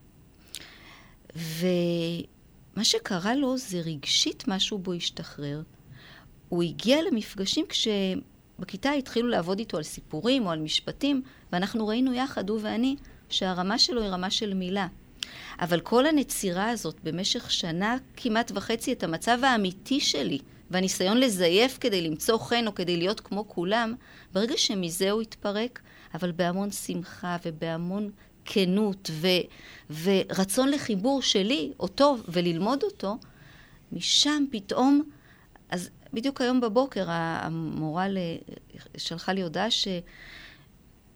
ומה שקרה לו זה רגשית משהו בו השתחרר. הוא הגיע למפגשים כשבכיתה התחילו לעבוד איתו על סיפורים או על משפטים, ואנחנו ראינו יחד, הוא ואני, שהרמה שלו היא רמה של מילה. אבל כל הנצירה הזאת במשך שנה כמעט וחצי, את המצב האמיתי שלי, והניסיון לזייף כדי למצוא חן או כדי להיות כמו כולם, ברגע שמזה הוא התפרק, אבל בהמון שמחה ובהמון כנות ורצון לחיבור שלי, אותו, וללמוד אותו, משם פתאום, אז בדיוק היום בבוקר המורה שלחה לי הודעה שהוא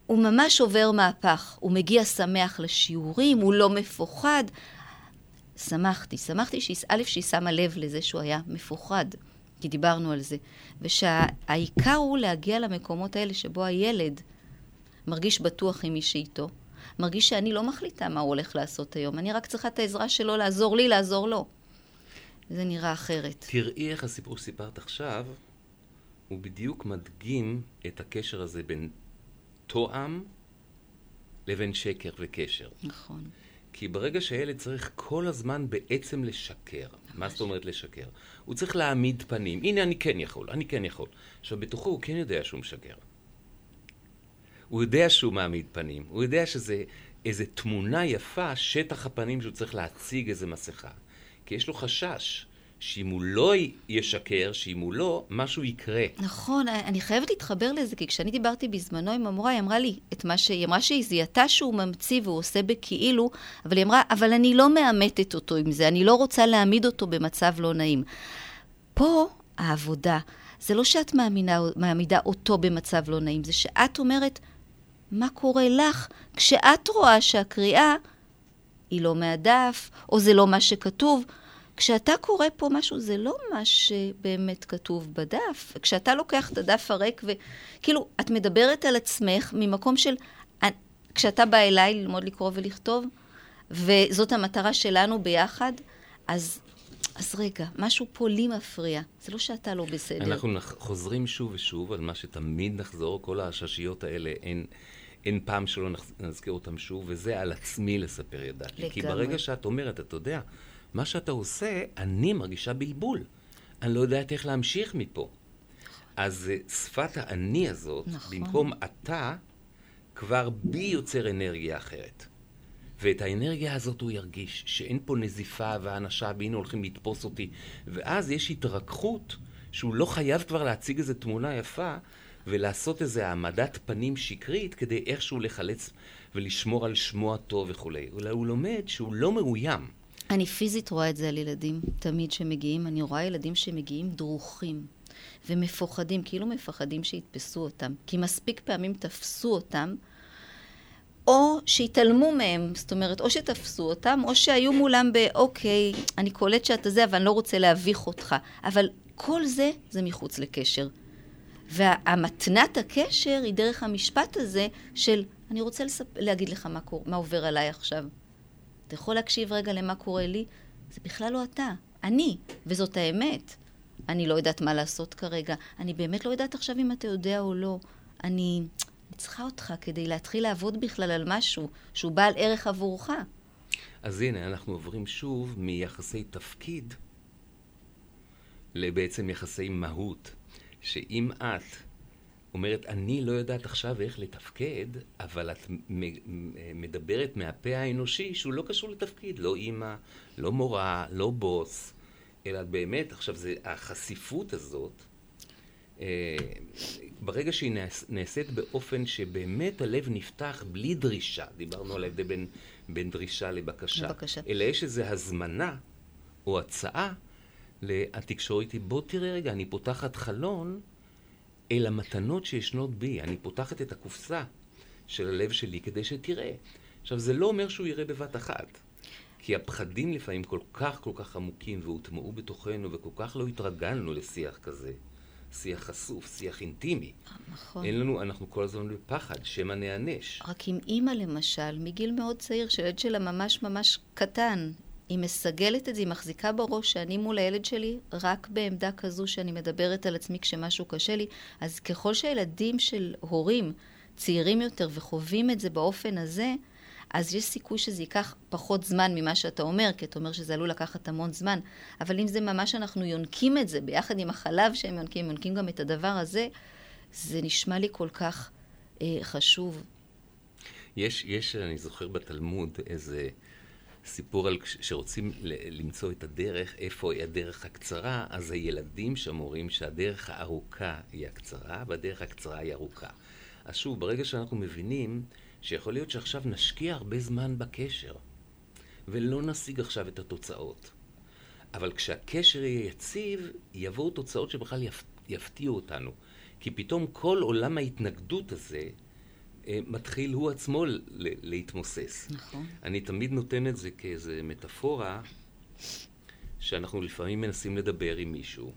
ממש עובר מהפך, הוא מגיע שמח לשיעורים, הוא לא מפוחד. שמחתי שהיא שמה לב לזה שהוא היה מפוחד, כי דיברנו על זה, ושהעיקר הוא להגיע למקומות האלה שבו הילד מרגיש בטוח עם מי שאיתו, מרגיש שאני לא מחליטה מה הוא הולך לעשות היום, אני רק צריכה את העזרה שלו לעזור לי, לעזור לו. זה נראה אחרת. תראי איך הסיפור שסיפרת עכשיו, הוא בדיוק מדגים את הקשר הזה בין תואם לבין שקר וקשר. נכון. כי ברגע שהילד צריך כל הזמן בעצם לשקר. מה זאת אומרת לשקר? הוא צריך להעמיד פנים. הנה, אני כן יכול. עכשיו, בתוכו הוא כן יודע שהוא משקר. הוא יודע שהוא מעמיד פנים. הוא יודע שזה איזו תמונה יפה, שטח הפנים שהוא צריך להציג איזו מסכה. כי יש לו חשש שאם הוא לא ישקר, שאם הוא לא, משהו יקרה. נכון, אני חייבת להתחבר לזה, כי כשאני דיברתי בזמנו עם המורה, היא אמרה לי את מה שהיא אמרה שהיא זיהתה שהוא ממציא והוא עושה בכאילו, אבל היא אמרה, אבל אני לא מאמתת אותו עם זה, אני לא רוצה להעמיד אותו במצב לא נעים. פה העבודה, זה לא שאת מעמידה אותו במצב לא נעים, זה שאת אומרת, מה קורה לך כשאת רואה שהקריאה היא לא מהדף, או זה לא מה שכתוב, כשאתה קורא פה משהו, זה לא מה שבאמת כתוב בדף. כשאתה לוקח את הדף הריק וכאילו, את מדברת על עצמך ממקום של, כשאתה בא אליי ללמוד לקרוא ולכתוב, וזאת המטרה שלנו ביחד, אז רגע, משהו פה לי מפריע. זה לא שאתה לא בסדר. אנחנו חוזרים שוב ושוב על מה שתמיד נחזור, כל הששיות האלה, אין פעם שלא נזכיר אותם שוב, וזה על עצמי לספר ידעתי. כי ברגע שאת אומרת, אתה יודע, מה שאתה עושה, אני מרגישה בלבול. אני לא יודעת איך להמשיך מפה. אז שפת האני הזאת, במקום אתה, כבר בי יוצר אנרגיה אחרת. ואת האנרגיה הזאת הוא ירגיש, שאין פה נזיפה והאנשה, והנה הולכים לתפוס אותי. ואז יש התרככות שהוא לא חייב כבר להציג איזו תמונה יפה, ולעשות איזו העמדת פנים שקרית, כדי איכשהו לחלץ ולשמור על שמו הטוב וכו'. אולי הוא לומד שהוא לא מאוים. אני פיזית רואה את זה על ילדים, תמיד שמגיעים, אני רואה ילדים שמגיעים דרוכים ומפוחדים, כאילו מפחדים שיתפסו אותם, כי מספיק פעמים תפסו אותם, או שהתעלמו מהם, זאת אומרת, או שתפסו אותם, או שהיו מולם באוקיי, אני קולט שאתה זה, אבל אני לא רוצה להביך אותך, אבל כל זה, זה מחוץ לקשר. והמתנת הקשר היא דרך המשפט הזה של, אני רוצה להגיד לך מה עובר עליי עכשיו. אתה יכול להקשיב רגע למה קורה לי? זה בכלל לא אתה, אני, וזאת האמת. אני לא יודעת מה לעשות כרגע. אני באמת לא יודעת עכשיו אם אתה יודע או לא. אני צריכה אותך כדי להתחיל לעבוד בכלל על משהו שהוא בעל ערך עבורך. אז הנה, אנחנו עוברים שוב מיחסי תפקיד לבעצם יחסי מהות. שאם את אומרת, אני לא יודעת עכשיו איך לתפקד, אבל את מדברת מהפה האנושי שהוא לא קשור לתפקיד, לא אימא, לא מורה, לא בוס, אלא באמת, עכשיו זה החשיפות הזאת, ברגע שהיא נעשית באופן שבאמת הלב נפתח בלי דרישה, דיברנו על ההבדל בין דרישה לבקשה, אלא יש איזו הזמנה או הצעה, התקשור איתי, בוא תראה רגע, אני פותחת חלון אל המתנות שישנות בי, אני פותחת את הקופסה של הלב שלי כדי שתראה. עכשיו, זה לא אומר שהוא יראה בבת אחת, כי הפחדים לפעמים כל כך עמוקים והוטמעו בתוכנו וכל כך לא התרגלנו לשיח כזה, שיח חשוף, שיח אינטימי. נכון. אין לנו, אנחנו כל הזמן בפחד, שמא נענש. רק עם אמא למשל, מגיל מאוד צעיר, שהילד שלה ממש ממש קטן, היא מסגלת את זה, היא מחזיקה בראש שאני מול הילד שלי, רק בעמדה כזו שאני מדברת על עצמי כשמשהו קשה לי. אז ככל שהילדים של הורים צעירים יותר וחווים את זה באופן הזה, אז יש סיכוי שזה ייקח פחות זמן ממה שאתה אומר, כי אתה אומר שזה עלול לקחת המון זמן. אבל אם זה ממש אנחנו יונקים את זה, ביחד עם החלב שהם יונקים גם את הדבר הזה, זה נשמע לי כל כך חשוב. יש, אני זוכר בתלמוד איזה סיפור על שרוצים למצוא את הדרך, איפה היא הדרך הקצרה, אז הילדים שם אומרים שהדרך הארוכה היא הקצרה, והדרך הקצרה היא ארוכה. אז שוב, ברגע שאנחנו מבינים שיכול להיות שעכשיו נשקיע הרבה זמן בקשר, ולא נשיג עכשיו את התוצאות. אבל כשהקשר יהיה יציב, יבואו תוצאות שבכלל יפתיעו אותנו. כי פתאום כל עולם ההתנגדות הזה, מתחיל הוא עצמו להתמוסס. נכון. אני תמיד נותן את זה כאיזו מטאפורה, שאנחנו לפעמים מנסים לדבר עם מישהו,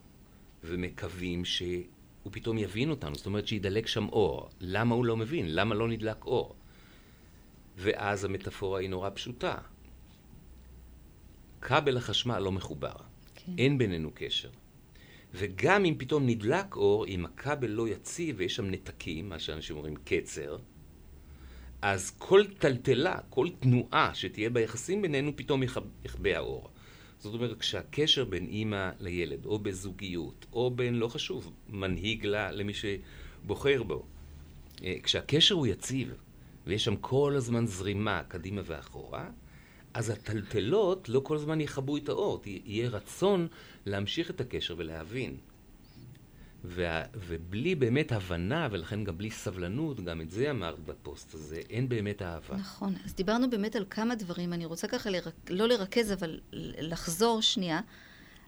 ומקווים שהוא פתאום יבין אותנו, זאת אומרת שידלק שם אור. למה הוא לא מבין? למה לא נדלק אור? ואז המטאפורה היא נורא פשוטה. כבל החשמל לא מחובר. כן. אין בינינו קשר. וגם אם פתאום נדלק אור, אם הכבל לא יציב ויש שם נתקים, מה שאנשים אומרים קצר, אז כל טלטלה, כל תנועה שתהיה ביחסים בינינו פתאום יחבא האור. זאת אומרת, כשהקשר בין אימא לילד, או בזוגיות, או בין, לא חשוב, מנהיג לה למי שבוחר בו, כשהקשר הוא יציב ויש שם כל הזמן זרימה קדימה ואחורה, אז הטלטלות לא כל הזמן יחבו את האור, יהיה רצון להמשיך את הקשר ולהבין. ובלי באמת הבנה, ולכן גם בלי סבלנות, גם את זה אמרת בפוסט הזה, אין באמת אהבה. נכון, אז דיברנו באמת על כמה דברים, אני רוצה ככה לא לרכז, אבל לחזור שנייה,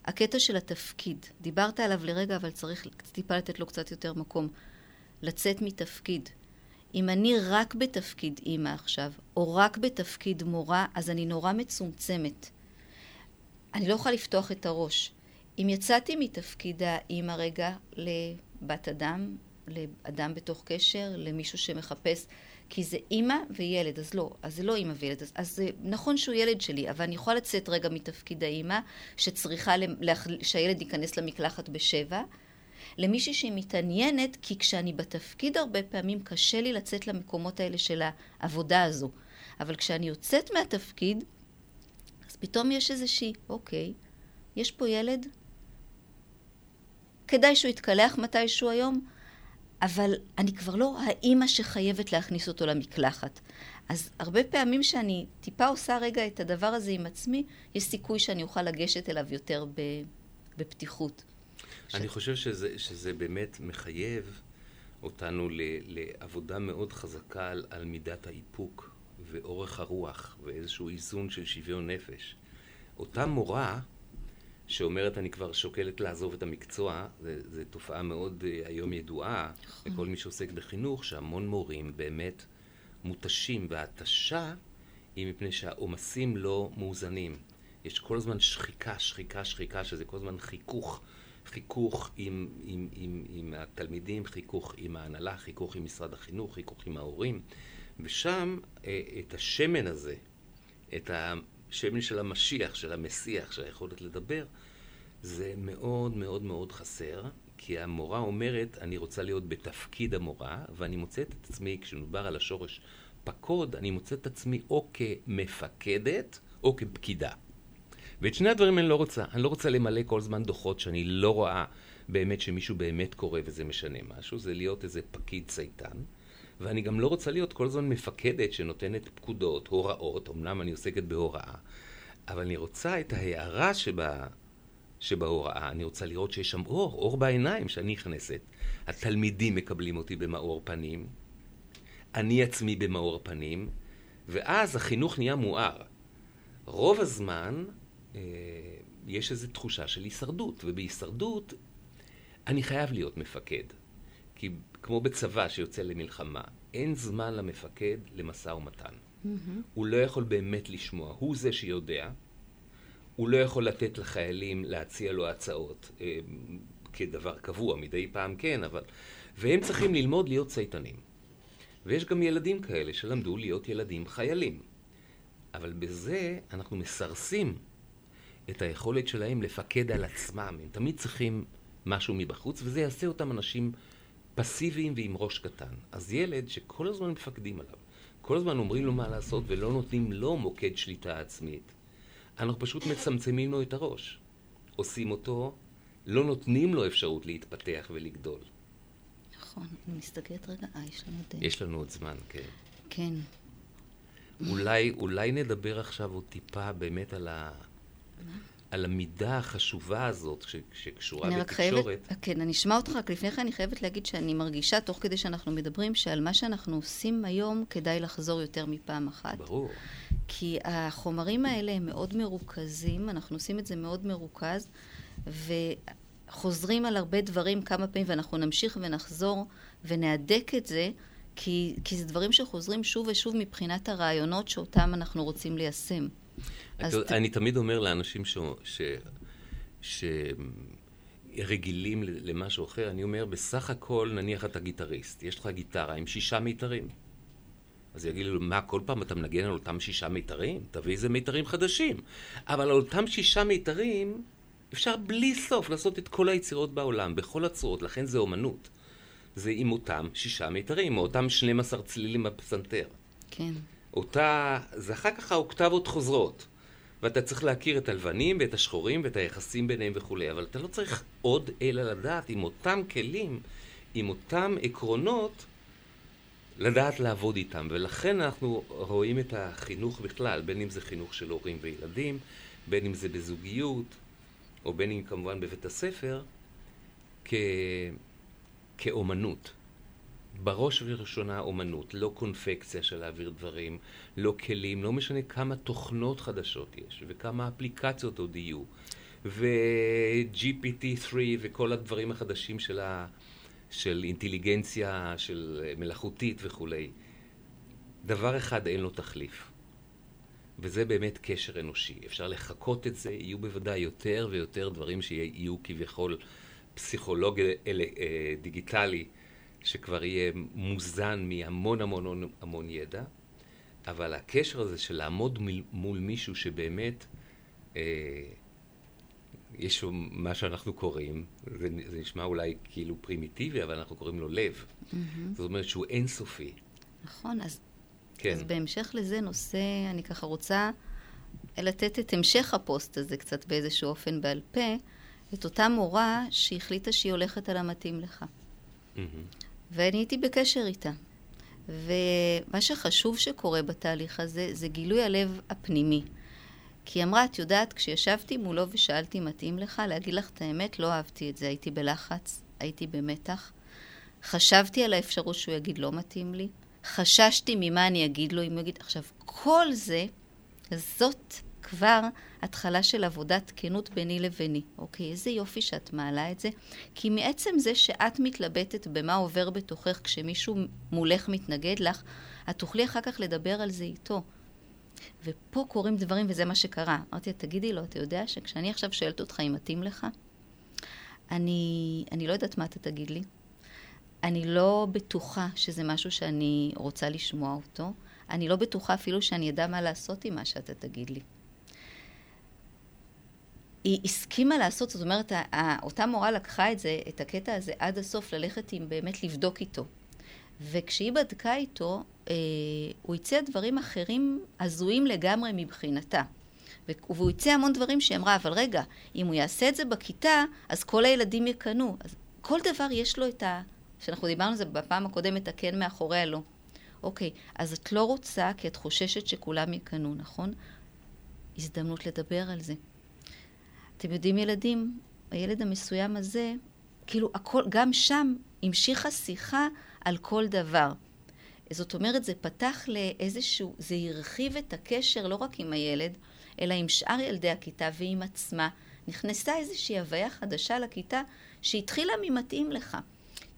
הקטע של התפקיד. דיברת עליו לרגע, אבל צריך טיפה לתת לו קצת יותר מקום. לצאת מתפקיד. אם אני רק בתפקיד אמא עכשיו, או רק בתפקיד מורה, אז אני נורא מצומצמת. אני לא יכולה לפתוח את הראש. אם יצאתי מתפקיד האמא רגע לבת אדם, לאדם בתוך קשר, למישהו שמחפש, כי זה אמא וילד, אז לא, אז זה לא אמא וילד, אז זה נכון שהוא ילד שלי, אבל אני יכולה לצאת רגע מתפקיד האמא, שצריכה שהילד ייכנס למקלחת ב7, למישהי שהיא מתעניינת, כי כשאני בתפקיד הרבה פעמים קשה לי לצאת למקומות האלה של העבודה הזו. אבל כשאני יוצאת מהתפקיד, אז פתאום יש איזושהי, אוקיי, יש פה ילד, כדאי שהוא יתקלח מתישהו היום, אבל אני כבר לא האמא שחייבת להכניס אותו למקלחת. אז הרבה פעמים שאני טיפה עושה רגע את הדבר הזה עם עצמי, יש סיכוי שאני אוכל לגשת אליו יותר בפתיחות. אני חושב שזה באמת מחייב אותנו לעבודה מאוד חזקה על מידת האיפוק ואורך הרוח ואיזשהו איזון של שוויון נפש. אותה מורה שאומרת אני כבר שוקלת לעזוב את המקצוע, זו תופעה מאוד היום ידועה לכל מי שעוסק בחינוך, שהמון מורים באמת מותשים, וההתשה היא מפני שהעומסים לא מאוזנים. יש כל הזמן שחיקה, שזה כל הזמן חיכוך חיכוך עם התלמידים, חיכוך עם ההנהלה, חיכוך עם משרד החינוך, חיכוך עם ההורים. ושם את השמן הזה, את השמן של המשיח, של המסיח, של היכולת לדבר, זה מאוד מאוד מאוד חסר, כי המורה אומרת, אני רוצה להיות בתפקיד המורה, ואני מוצאת את עצמי, כשנדבר על השורש פקוד, אני מוצאת את עצמי או כמפקדת או כפקידה. ואת שני הדברים אני לא רוצה. אני לא רוצה למלא כל זמן דוחות שאני לא רואה באמת שמישהו באמת קורא וזה משנה משהו. זה להיות איזה פקיד צייטן. ואני גם לא רוצה להיות כל זמן מפקדת שנותנת פקודות, הוראות. אמנם אני עוסקת בהוראה. אבל אני רוצה את ההערה שבהוראה. אני רוצה לראות שיש שם אור, אור בעיניים שאני נכנסת. התלמידים מקבלים אותי במאור פנים. אני עצמי במאור פנים. ואז החינוך נהיה מואר. רוב הזמן יש איזו תחושה של הישרדות, ובהישרדות אני חייב להיות מפקד. כי כמו בצבא שיוצא למלחמה, אין זמן למפקד למשא ומתן. הוא לא יכול באמת לשמוע, הוא זה שיודע, הוא לא יכול לתת לחיילים להציע לו הצעות, כדבר קבוע, מדי פעם כן, אבל... והם צריכים ללמוד להיות צייטנים. ויש גם ילדים כאלה שלמדו להיות ילדים חיילים. אבל בזה אנחנו מסרסים את היכולת שלהם לפקד על עצמם. הם תמיד צריכים משהו מבחוץ, וזה יעשה אותם אנשים פסיביים ועם ראש קטן. אז ילד שכל הזמן מפקדים עליו, כל הזמן אומרים לו מה לעשות ולא נותנים לו מוקד שליטה עצמית, אנחנו פשוט מצמצמים לו את הראש. עושים אותו, לא נותנים לו אפשרות להתפתח ולגדול. נכון, אני מסתכלת רגע, יש לנו עוד... יש לנו עוד זמן, כן. כן. אולי נדבר עכשיו עוד טיפה באמת על ה... על המידה החשובה הזאת שקשורה בתקשורת. כן, אני אשמע אותך, רק לפני כן אני חייבת להגיד שאני מרגישה, תוך כדי שאנחנו מדברים, שעל מה שאנחנו עושים היום כדאי לחזור יותר מפעם אחת. ברור. כי החומרים האלה הם מאוד מרוכזים, אנחנו עושים את זה מאוד מרוכז, וחוזרים על הרבה דברים כמה פעמים, ואנחנו נמשיך ונחזור ונעדק את זה, כי זה דברים שחוזרים שוב ושוב מבחינת הרעיונות שאותם אנחנו רוצים ליישם. אני תמיד אומר לאנשים שרגילים למשהו אחר, אני אומר, בסך הכל נניח אתה גיטריסט, יש לך גיטרה עם 6 מיתרים. אז יגיד לו, מה, כל פעם אתה מנגן על אותם 6 מיתרים? תביא איזה מיתרים חדשים. אבל על אותם 6 מיתרים אפשר בלי סוף לעשות את כל היצירות בעולם, בכל הצורות, לכן זה אומנות. זה עם אותם 6 מיתרים, או אותם 12 צלילים בפסנתר. כן. זה אחר כך האוקטבות חוזרות, ואתה צריך להכיר את הלבנים ואת השחורים ואת היחסים ביניהם וכו', אבל אתה לא צריך עוד אלא לדעת עם אותם כלים, עם אותם עקרונות, לדעת לעבוד איתם. ולכן אנחנו רואים את החינוך בכלל, בין אם זה חינוך של הורים וילדים, בין אם זה בזוגיות, או בין אם כמובן בבית הספר, כאומנות. בראש וראשונה אומנות, לא קונפקציה של להעביר דברים, לא כלים, לא משנה כמה תוכנות חדשות יש, וכמה אפליקציות עוד יהיו, ו-GPT-3 וכל הדברים החדשים של אינטליגנציה, של מלאכותית וכולי. דבר אחד אין לו תחליף, וזה באמת קשר אנושי. אפשר לחכות את זה, יהיו בוודאי יותר ויותר דברים שיהיו כביכול פסיכולוג דיגיטלי, שכבר יהיה מוזן מהמון המון המון ידע, אבל הקשר הזה של לעמוד מול מישהו שבאמת, יש מה שאנחנו קוראים, זה נשמע אולי כאילו פרימיטיבי, אבל אנחנו קוראים לו לב. זאת אומרת שהוא אינסופי. נכון, אז בהמשך לזה נושא, אני ככה רוצה לתת את המשך הפוסט הזה קצת באיזשהו אופן בעל פה, את אותה מורה שהחליטה שהיא הולכת על המתאים לך. ואני הייתי בקשר איתה, ומה שחשוב שקורה בתהליך הזה זה גילוי הלב הפנימי. כי אמרה, את יודעת, כשישבתי מולו ושאלתי מתאים לך, להגיד לך את האמת, לא אהבתי את זה, הייתי בלחץ, הייתי במתח, חשבתי על האפשרות שהוא יגיד לא מתאים לי, חששתי ממה אני אגיד לו אם הוא יגיד. עכשיו כל זה, זאת כבר התחלה של עבודת כנות ביני לביני. אוקיי, איזה יופי שאת מעלה את זה. כי מעצם זה שאת מתלבטת במה עובר בתוכך כשמישהו מולך מתנגד לך, את תוכלי אחר כך לדבר על זה איתו. ופה קוראים דברים, וזה מה שקרה. אמרתי, תגידי לו, אתה יודע שכשאני עכשיו שואלת אותך אם מתאים לך, אני לא יודעת מה אתה תגיד לי. אני לא בטוחה שזה משהו שאני רוצה לשמוע אותו. אני לא בטוחה אפילו שאני ידע מה לעשות עם מה שאתה תגיד לי. היא הסכימה לעשות, זאת אומרת, אותה מורה לקחה את זה, את הקטע הזה עד הסוף, ללכת עם באמת לבדוק איתו. וכשהיא בדקה איתו, הוא יצא דברים אחרים הזויים לגמרי מבחינתה. והוא יצא המון דברים שאמרה, אבל רגע, אם הוא יעשה את זה בכיתה, אז כל הילדים יקנו. אז כל דבר יש לו את שאנחנו דיברנו על זה בפעם הקודמת, הכן מאחורי הלא. אוקיי, אז את לא רוצה כי את חוששת שכולם יקנו, נכון? הזדמנות לדבר על זה. אתם יודעים ילדים, הילד המסוים הזה, כאילו הכל, גם שם המשיכה שיחה על כל דבר. זאת אומרת, זה פתח לאיזשהו, זה הרחיב את הקשר לא רק עם הילד, אלא עם שאר ילדי הכיתה ועם עצמה. נכנסה איזושהי הוויה חדשה לכיתה שהתחילה ממתאים לך.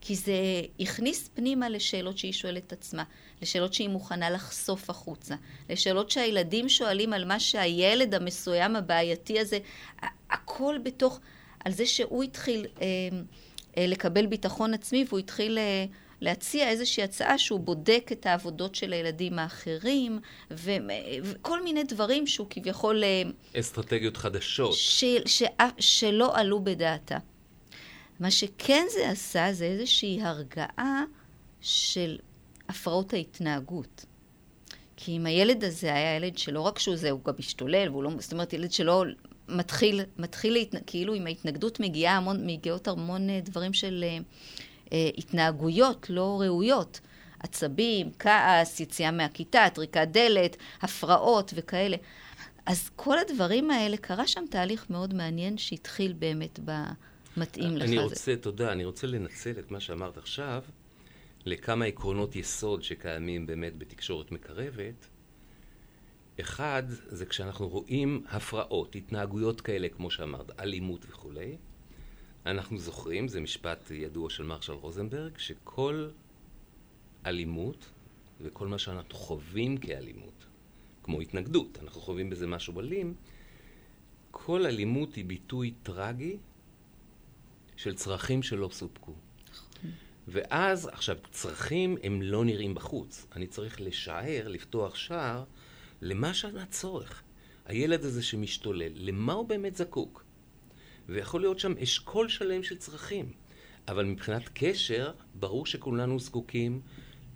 כי זה הכניס פנימה לשאלות שהיא שואלת עצמה, לשאלות שהיא מוכנה לחשוף החוצה, לשאלות שהילדים שואלים על מה שהילד המסוים הבעייתי הזה, הכל בתוך, על זה שהוא התחיל לקבל ביטחון עצמי, והוא התחיל להציע איזושהי הצעה שהוא בודק את העבודות של הילדים האחרים, וכל מיני דברים שהוא כביכול אסטרטגיות חדשות. שלא עלו בדעתה. מה שכן זה עשה, זה איזושהי הרגעה של הפרעות ההתנהגות. כי אם הילד הזה היה ילד שלא רק שהוא זה, הוא גם משתולל, והוא לא, זאת אומרת, ילד שלא מתחיל כאילו עם ההתנגדות מגיעות המון דברים של התנהגויות לא ראויות. עצבים, כעס, יציאה מהכיתה, טריקת דלת, הפרעות וכאלה. אז כל הדברים האלה, קרה שם תהליך מאוד מעניין שהתחיל באמת מתאים לך. אני רוצה לנצל את מה שאמרת עכשיו לכמה עקרונות יסוד שקיימים באמת בתקשורת מקרבת. אחד, זה כשאנחנו רואים הפרעות, התנהגויות כאלה כמו שאמרת, אלימות וכולי, אנחנו זוכרים, זה משפט ידוע של מרשל רוזנברג, שכל אלימות וכל מה שאנחנו חווים כאלימות, כמו התנגדות, אנחנו חווים בזה משהו אלים, כל אלימות היא ביטוי טרגי של צרכים שלא סופקו. ואז, עכשיו, צרכים הם לא נראים בחוץ. אני צריך לשער, לפתוח שער, למה שאני צורך. הילד הזה שמשתולל, למה הוא באמת זקוק? ויכול להיות שם אשכול שלם של צרכים. אבל מבחינת קשר, ברור שכולנו זקוקים,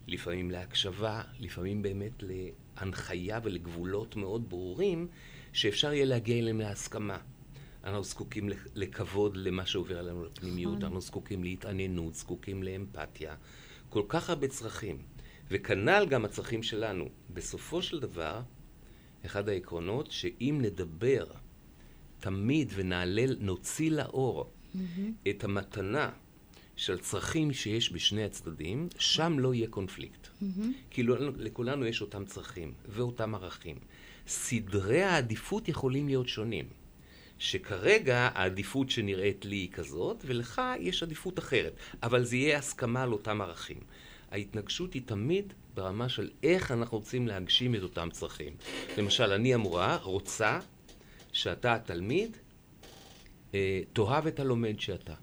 לפעמים להקשבה, לפעמים באמת להנחיה ולגבולות מאוד ברורים, שאפשר יהיה להגיע אליהם להסכמה. אנחנו זקוקים לכבוד למה שעובר עלינו לפנימיות, אנחנו זקוקים להתעניינות, זקוקים לאמפתיה, כל כך הרבה צרכים. וכנ"ל גם הצרכים שלנו. בסופו של דבר, אחד העקרונות, שאם נדבר תמיד ונוציא לאור את המתנה של צרכים שיש בשני הצדדים, שם לא יהיה קונפליקט. כי לכולנו יש אותם צרכים ואותם ערכים. סדרי העדיפות יכולים להיות שונים. שכרגע העדיפות שנראית לי היא כזאת, ולך יש עדיפות אחרת, אבל זה יהיה הסכמה על אותם ערכים. ההתנגשות היא תמיד ברמה של איך אנחנו רוצים להגשים את אותם צרכים. למשל, אני המורה רוצה שאתה התלמיד תאהב את הלומד שאתה.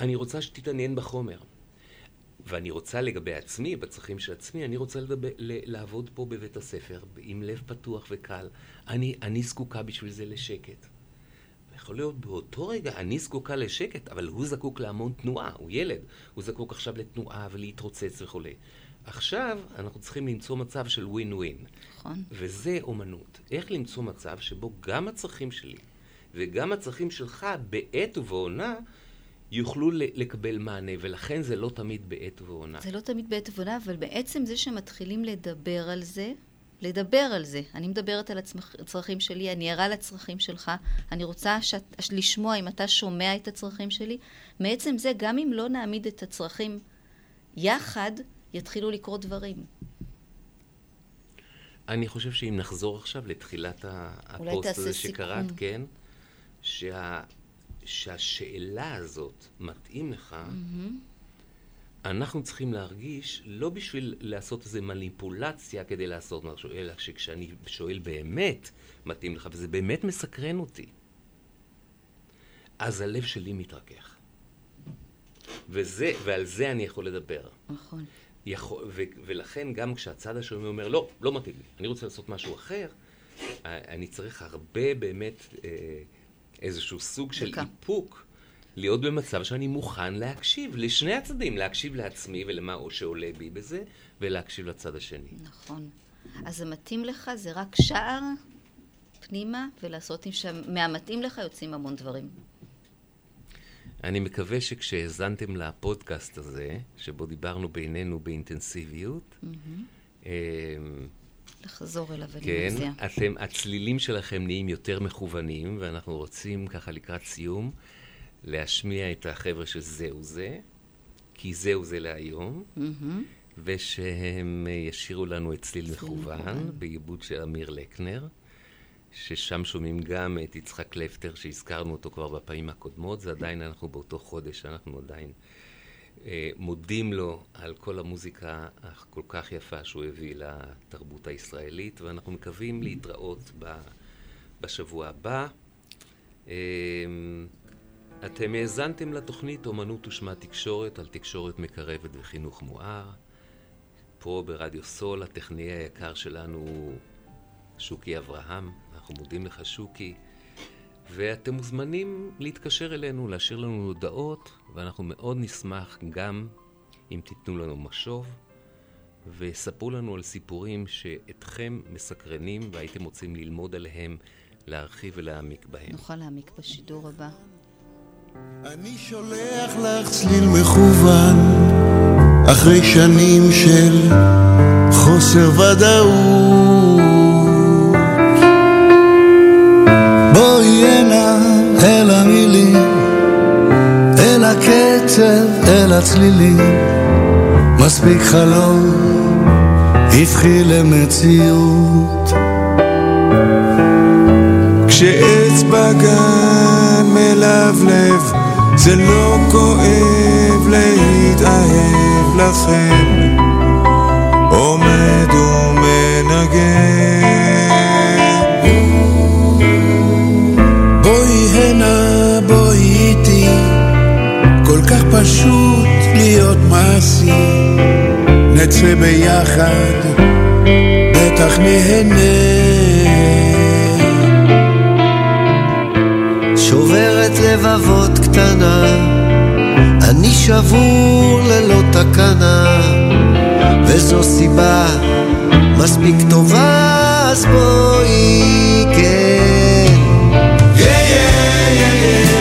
אני רוצה שתתעניין בחומר. ואני רוצה לגבי עצמי, בצרכים של עצמי, אני רוצה לעבוד פה בבית הספר, עם לב פתוח וקל. אני זקוקה בשביל זה לשקט. יכול להיות באותו רגע, אני זקוקה לשקט, אבל הוא זקוק להמון תנועה, הוא ילד. הוא זקוק עכשיו לתנועה ולהתרוצץ וכו'. עכשיו אנחנו צריכים למצוא מצב של win-win. נכון. וזה אומנות. איך למצוא מצב שבו גם הצרכים שלי וגם הצרכים שלך בעת ובעונה, יוכלו לקבל מענה, ולכן זה לא תמיד בעת ועונה. זה לא תמיד בעת ועונה, אבל בעצם זה שמתחילים לדבר על זה, אני מדברת על הצרכים שלי, אני ערה לצרכים שלך, אני רוצה לשמוע אם אתה שומע את הצרכים שלי. בעצם זה, גם אם לא נעמיד את הצרכים יחד, יתחילו לקרוא דברים. אני חושב שאם נחזור עכשיו לתחילת הפוסט הזה שקראת, כן, שהשאלה הזאת מתאים לך, אנחנו צריכים להרגיש, לא בשביל לעשות איזו מניפולציה כדי לעשות משהו, אלא שכשאני שואל באמת מתאים לך, וזה באמת מסקרן אותי. אז הלב שלי מתרכך. וזה, ועל זה אני יכול לדבר. נכון. ולכן גם כשהצד השני אומר, לא, לא מתאים לי, אני רוצה לעשות משהו אחר, אני צריך הרבה באמת איזשהו סוג של איפוק, להיות במצב שאני מוכן להקשיב לשני הצדדים, להקשיב לעצמי ולמה שעולה בי בזה, ולהקשיב לצד השני. נכון. אז זה מתאים לך, זה רק שער פנימה, ולעשות מהמתאים לך יוצאים המון דברים. אני מקווה שכשהזנתם לפודקאסט הזה, שבו דיברנו בינינו באינטנסיביות, לחזור אליו ולמציע. כן, הצלילים שלכם נהיים יותר מכוונים, ואנחנו רוצים ככה לקראת סיום, להשמיע את החבר'ה שזהו זה, כי זהו זה להיום, ושהם ישירו לנו את צליל מכוון, בעיבוד של אמיר לקנר, ששם שומעים גם את יצחק לפטר, שהזכרנו אותו כבר בפעמים הקודמות, זה עדיין אנחנו באותו חודש, אנחנו עדיין מודים לו על כל המוזיקה הכל כך יפה שהוא הביא לתרבות הישראלית, ואנחנו מקווים להתראות בשבוע הבא. אתם האזנתם לתוכנית אומנות ושמה תקשורת, על תקשורת מקרבת וחינוך מואר. פה ברדיו סול, הטכנאי היקר שלנו שוקי אברהם, אנחנו מודים לך שוקי, ואתם מוזמנים להתקשר אלינו, להשאיר לנו הודעות, ואנחנו מאוד נשמח גם אם תיתנו לנו משוב, וספרו לנו על סיפורים שאתכם מסקרנים והייתם רוצים ללמוד עליהם, להרחיב ולהעמיק בהם. נוכל להעמיק בשידור הבא. אני שולח לך צליל מכוון, אחרי שנים של חוסר ודאות. בואי הנה אל המילים, אל הקצב, אל הצלילים. מספיק חלום, הבחי למציאות. כשעץ בגן מלבלב, זה לא כואב להתאהב לכם, עומד ומנגן. בואי הנה, בואי איתי, כל כך פשוט להיות מעשי, נצא ביחד, בטח נהנה. שוברת לבבות קטנה, אני שבור ללא תקנה, וזו סיבה מספיק טובה, אז בואי כן. Yeah, yeah, yeah, yeah.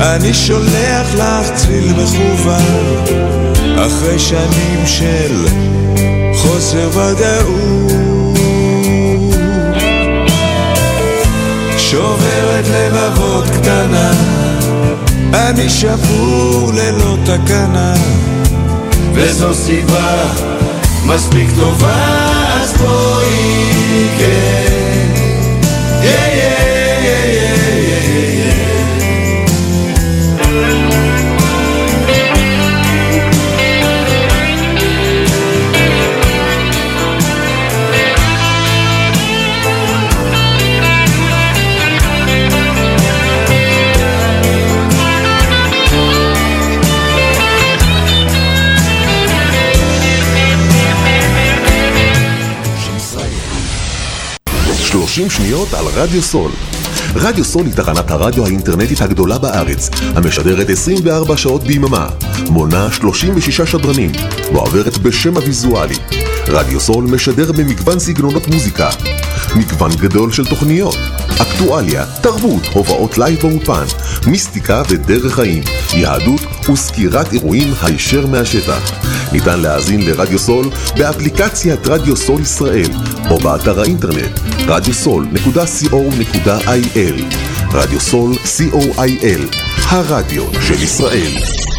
אני שולח לך צליל מכוון, אחרי שנים של חוסר ודאות. שוברת לבבות קטנה, אני שבור ללא תקנה, וזו סיבה מספיק טובה, אז בואי כן. Yeah, yeah. שניות על רדיו סול. רדיו סול היא תחנת הרדיו האינטרנטית הגדולה בארץ, המשדרת 24 שעות ביממה, מונה 36 שדרנים, מועברת בשם הוויזואלי. רדיו סול משדר במגוון סגנונות מוזיקה, מגוון גדול של תוכניות, אקטואליה, תרבות, הובאות לייב ואופן, מיסטיקה ודרך חיים, יהדות וסקירת אירועים הישר מהשטח. ניתן להאזין לרדיו סול באפליקציית רדיו סול ישראל או באתר האינטרנט radiosol.co.il. רדיו סול, co.il, הרדיו של ישראל.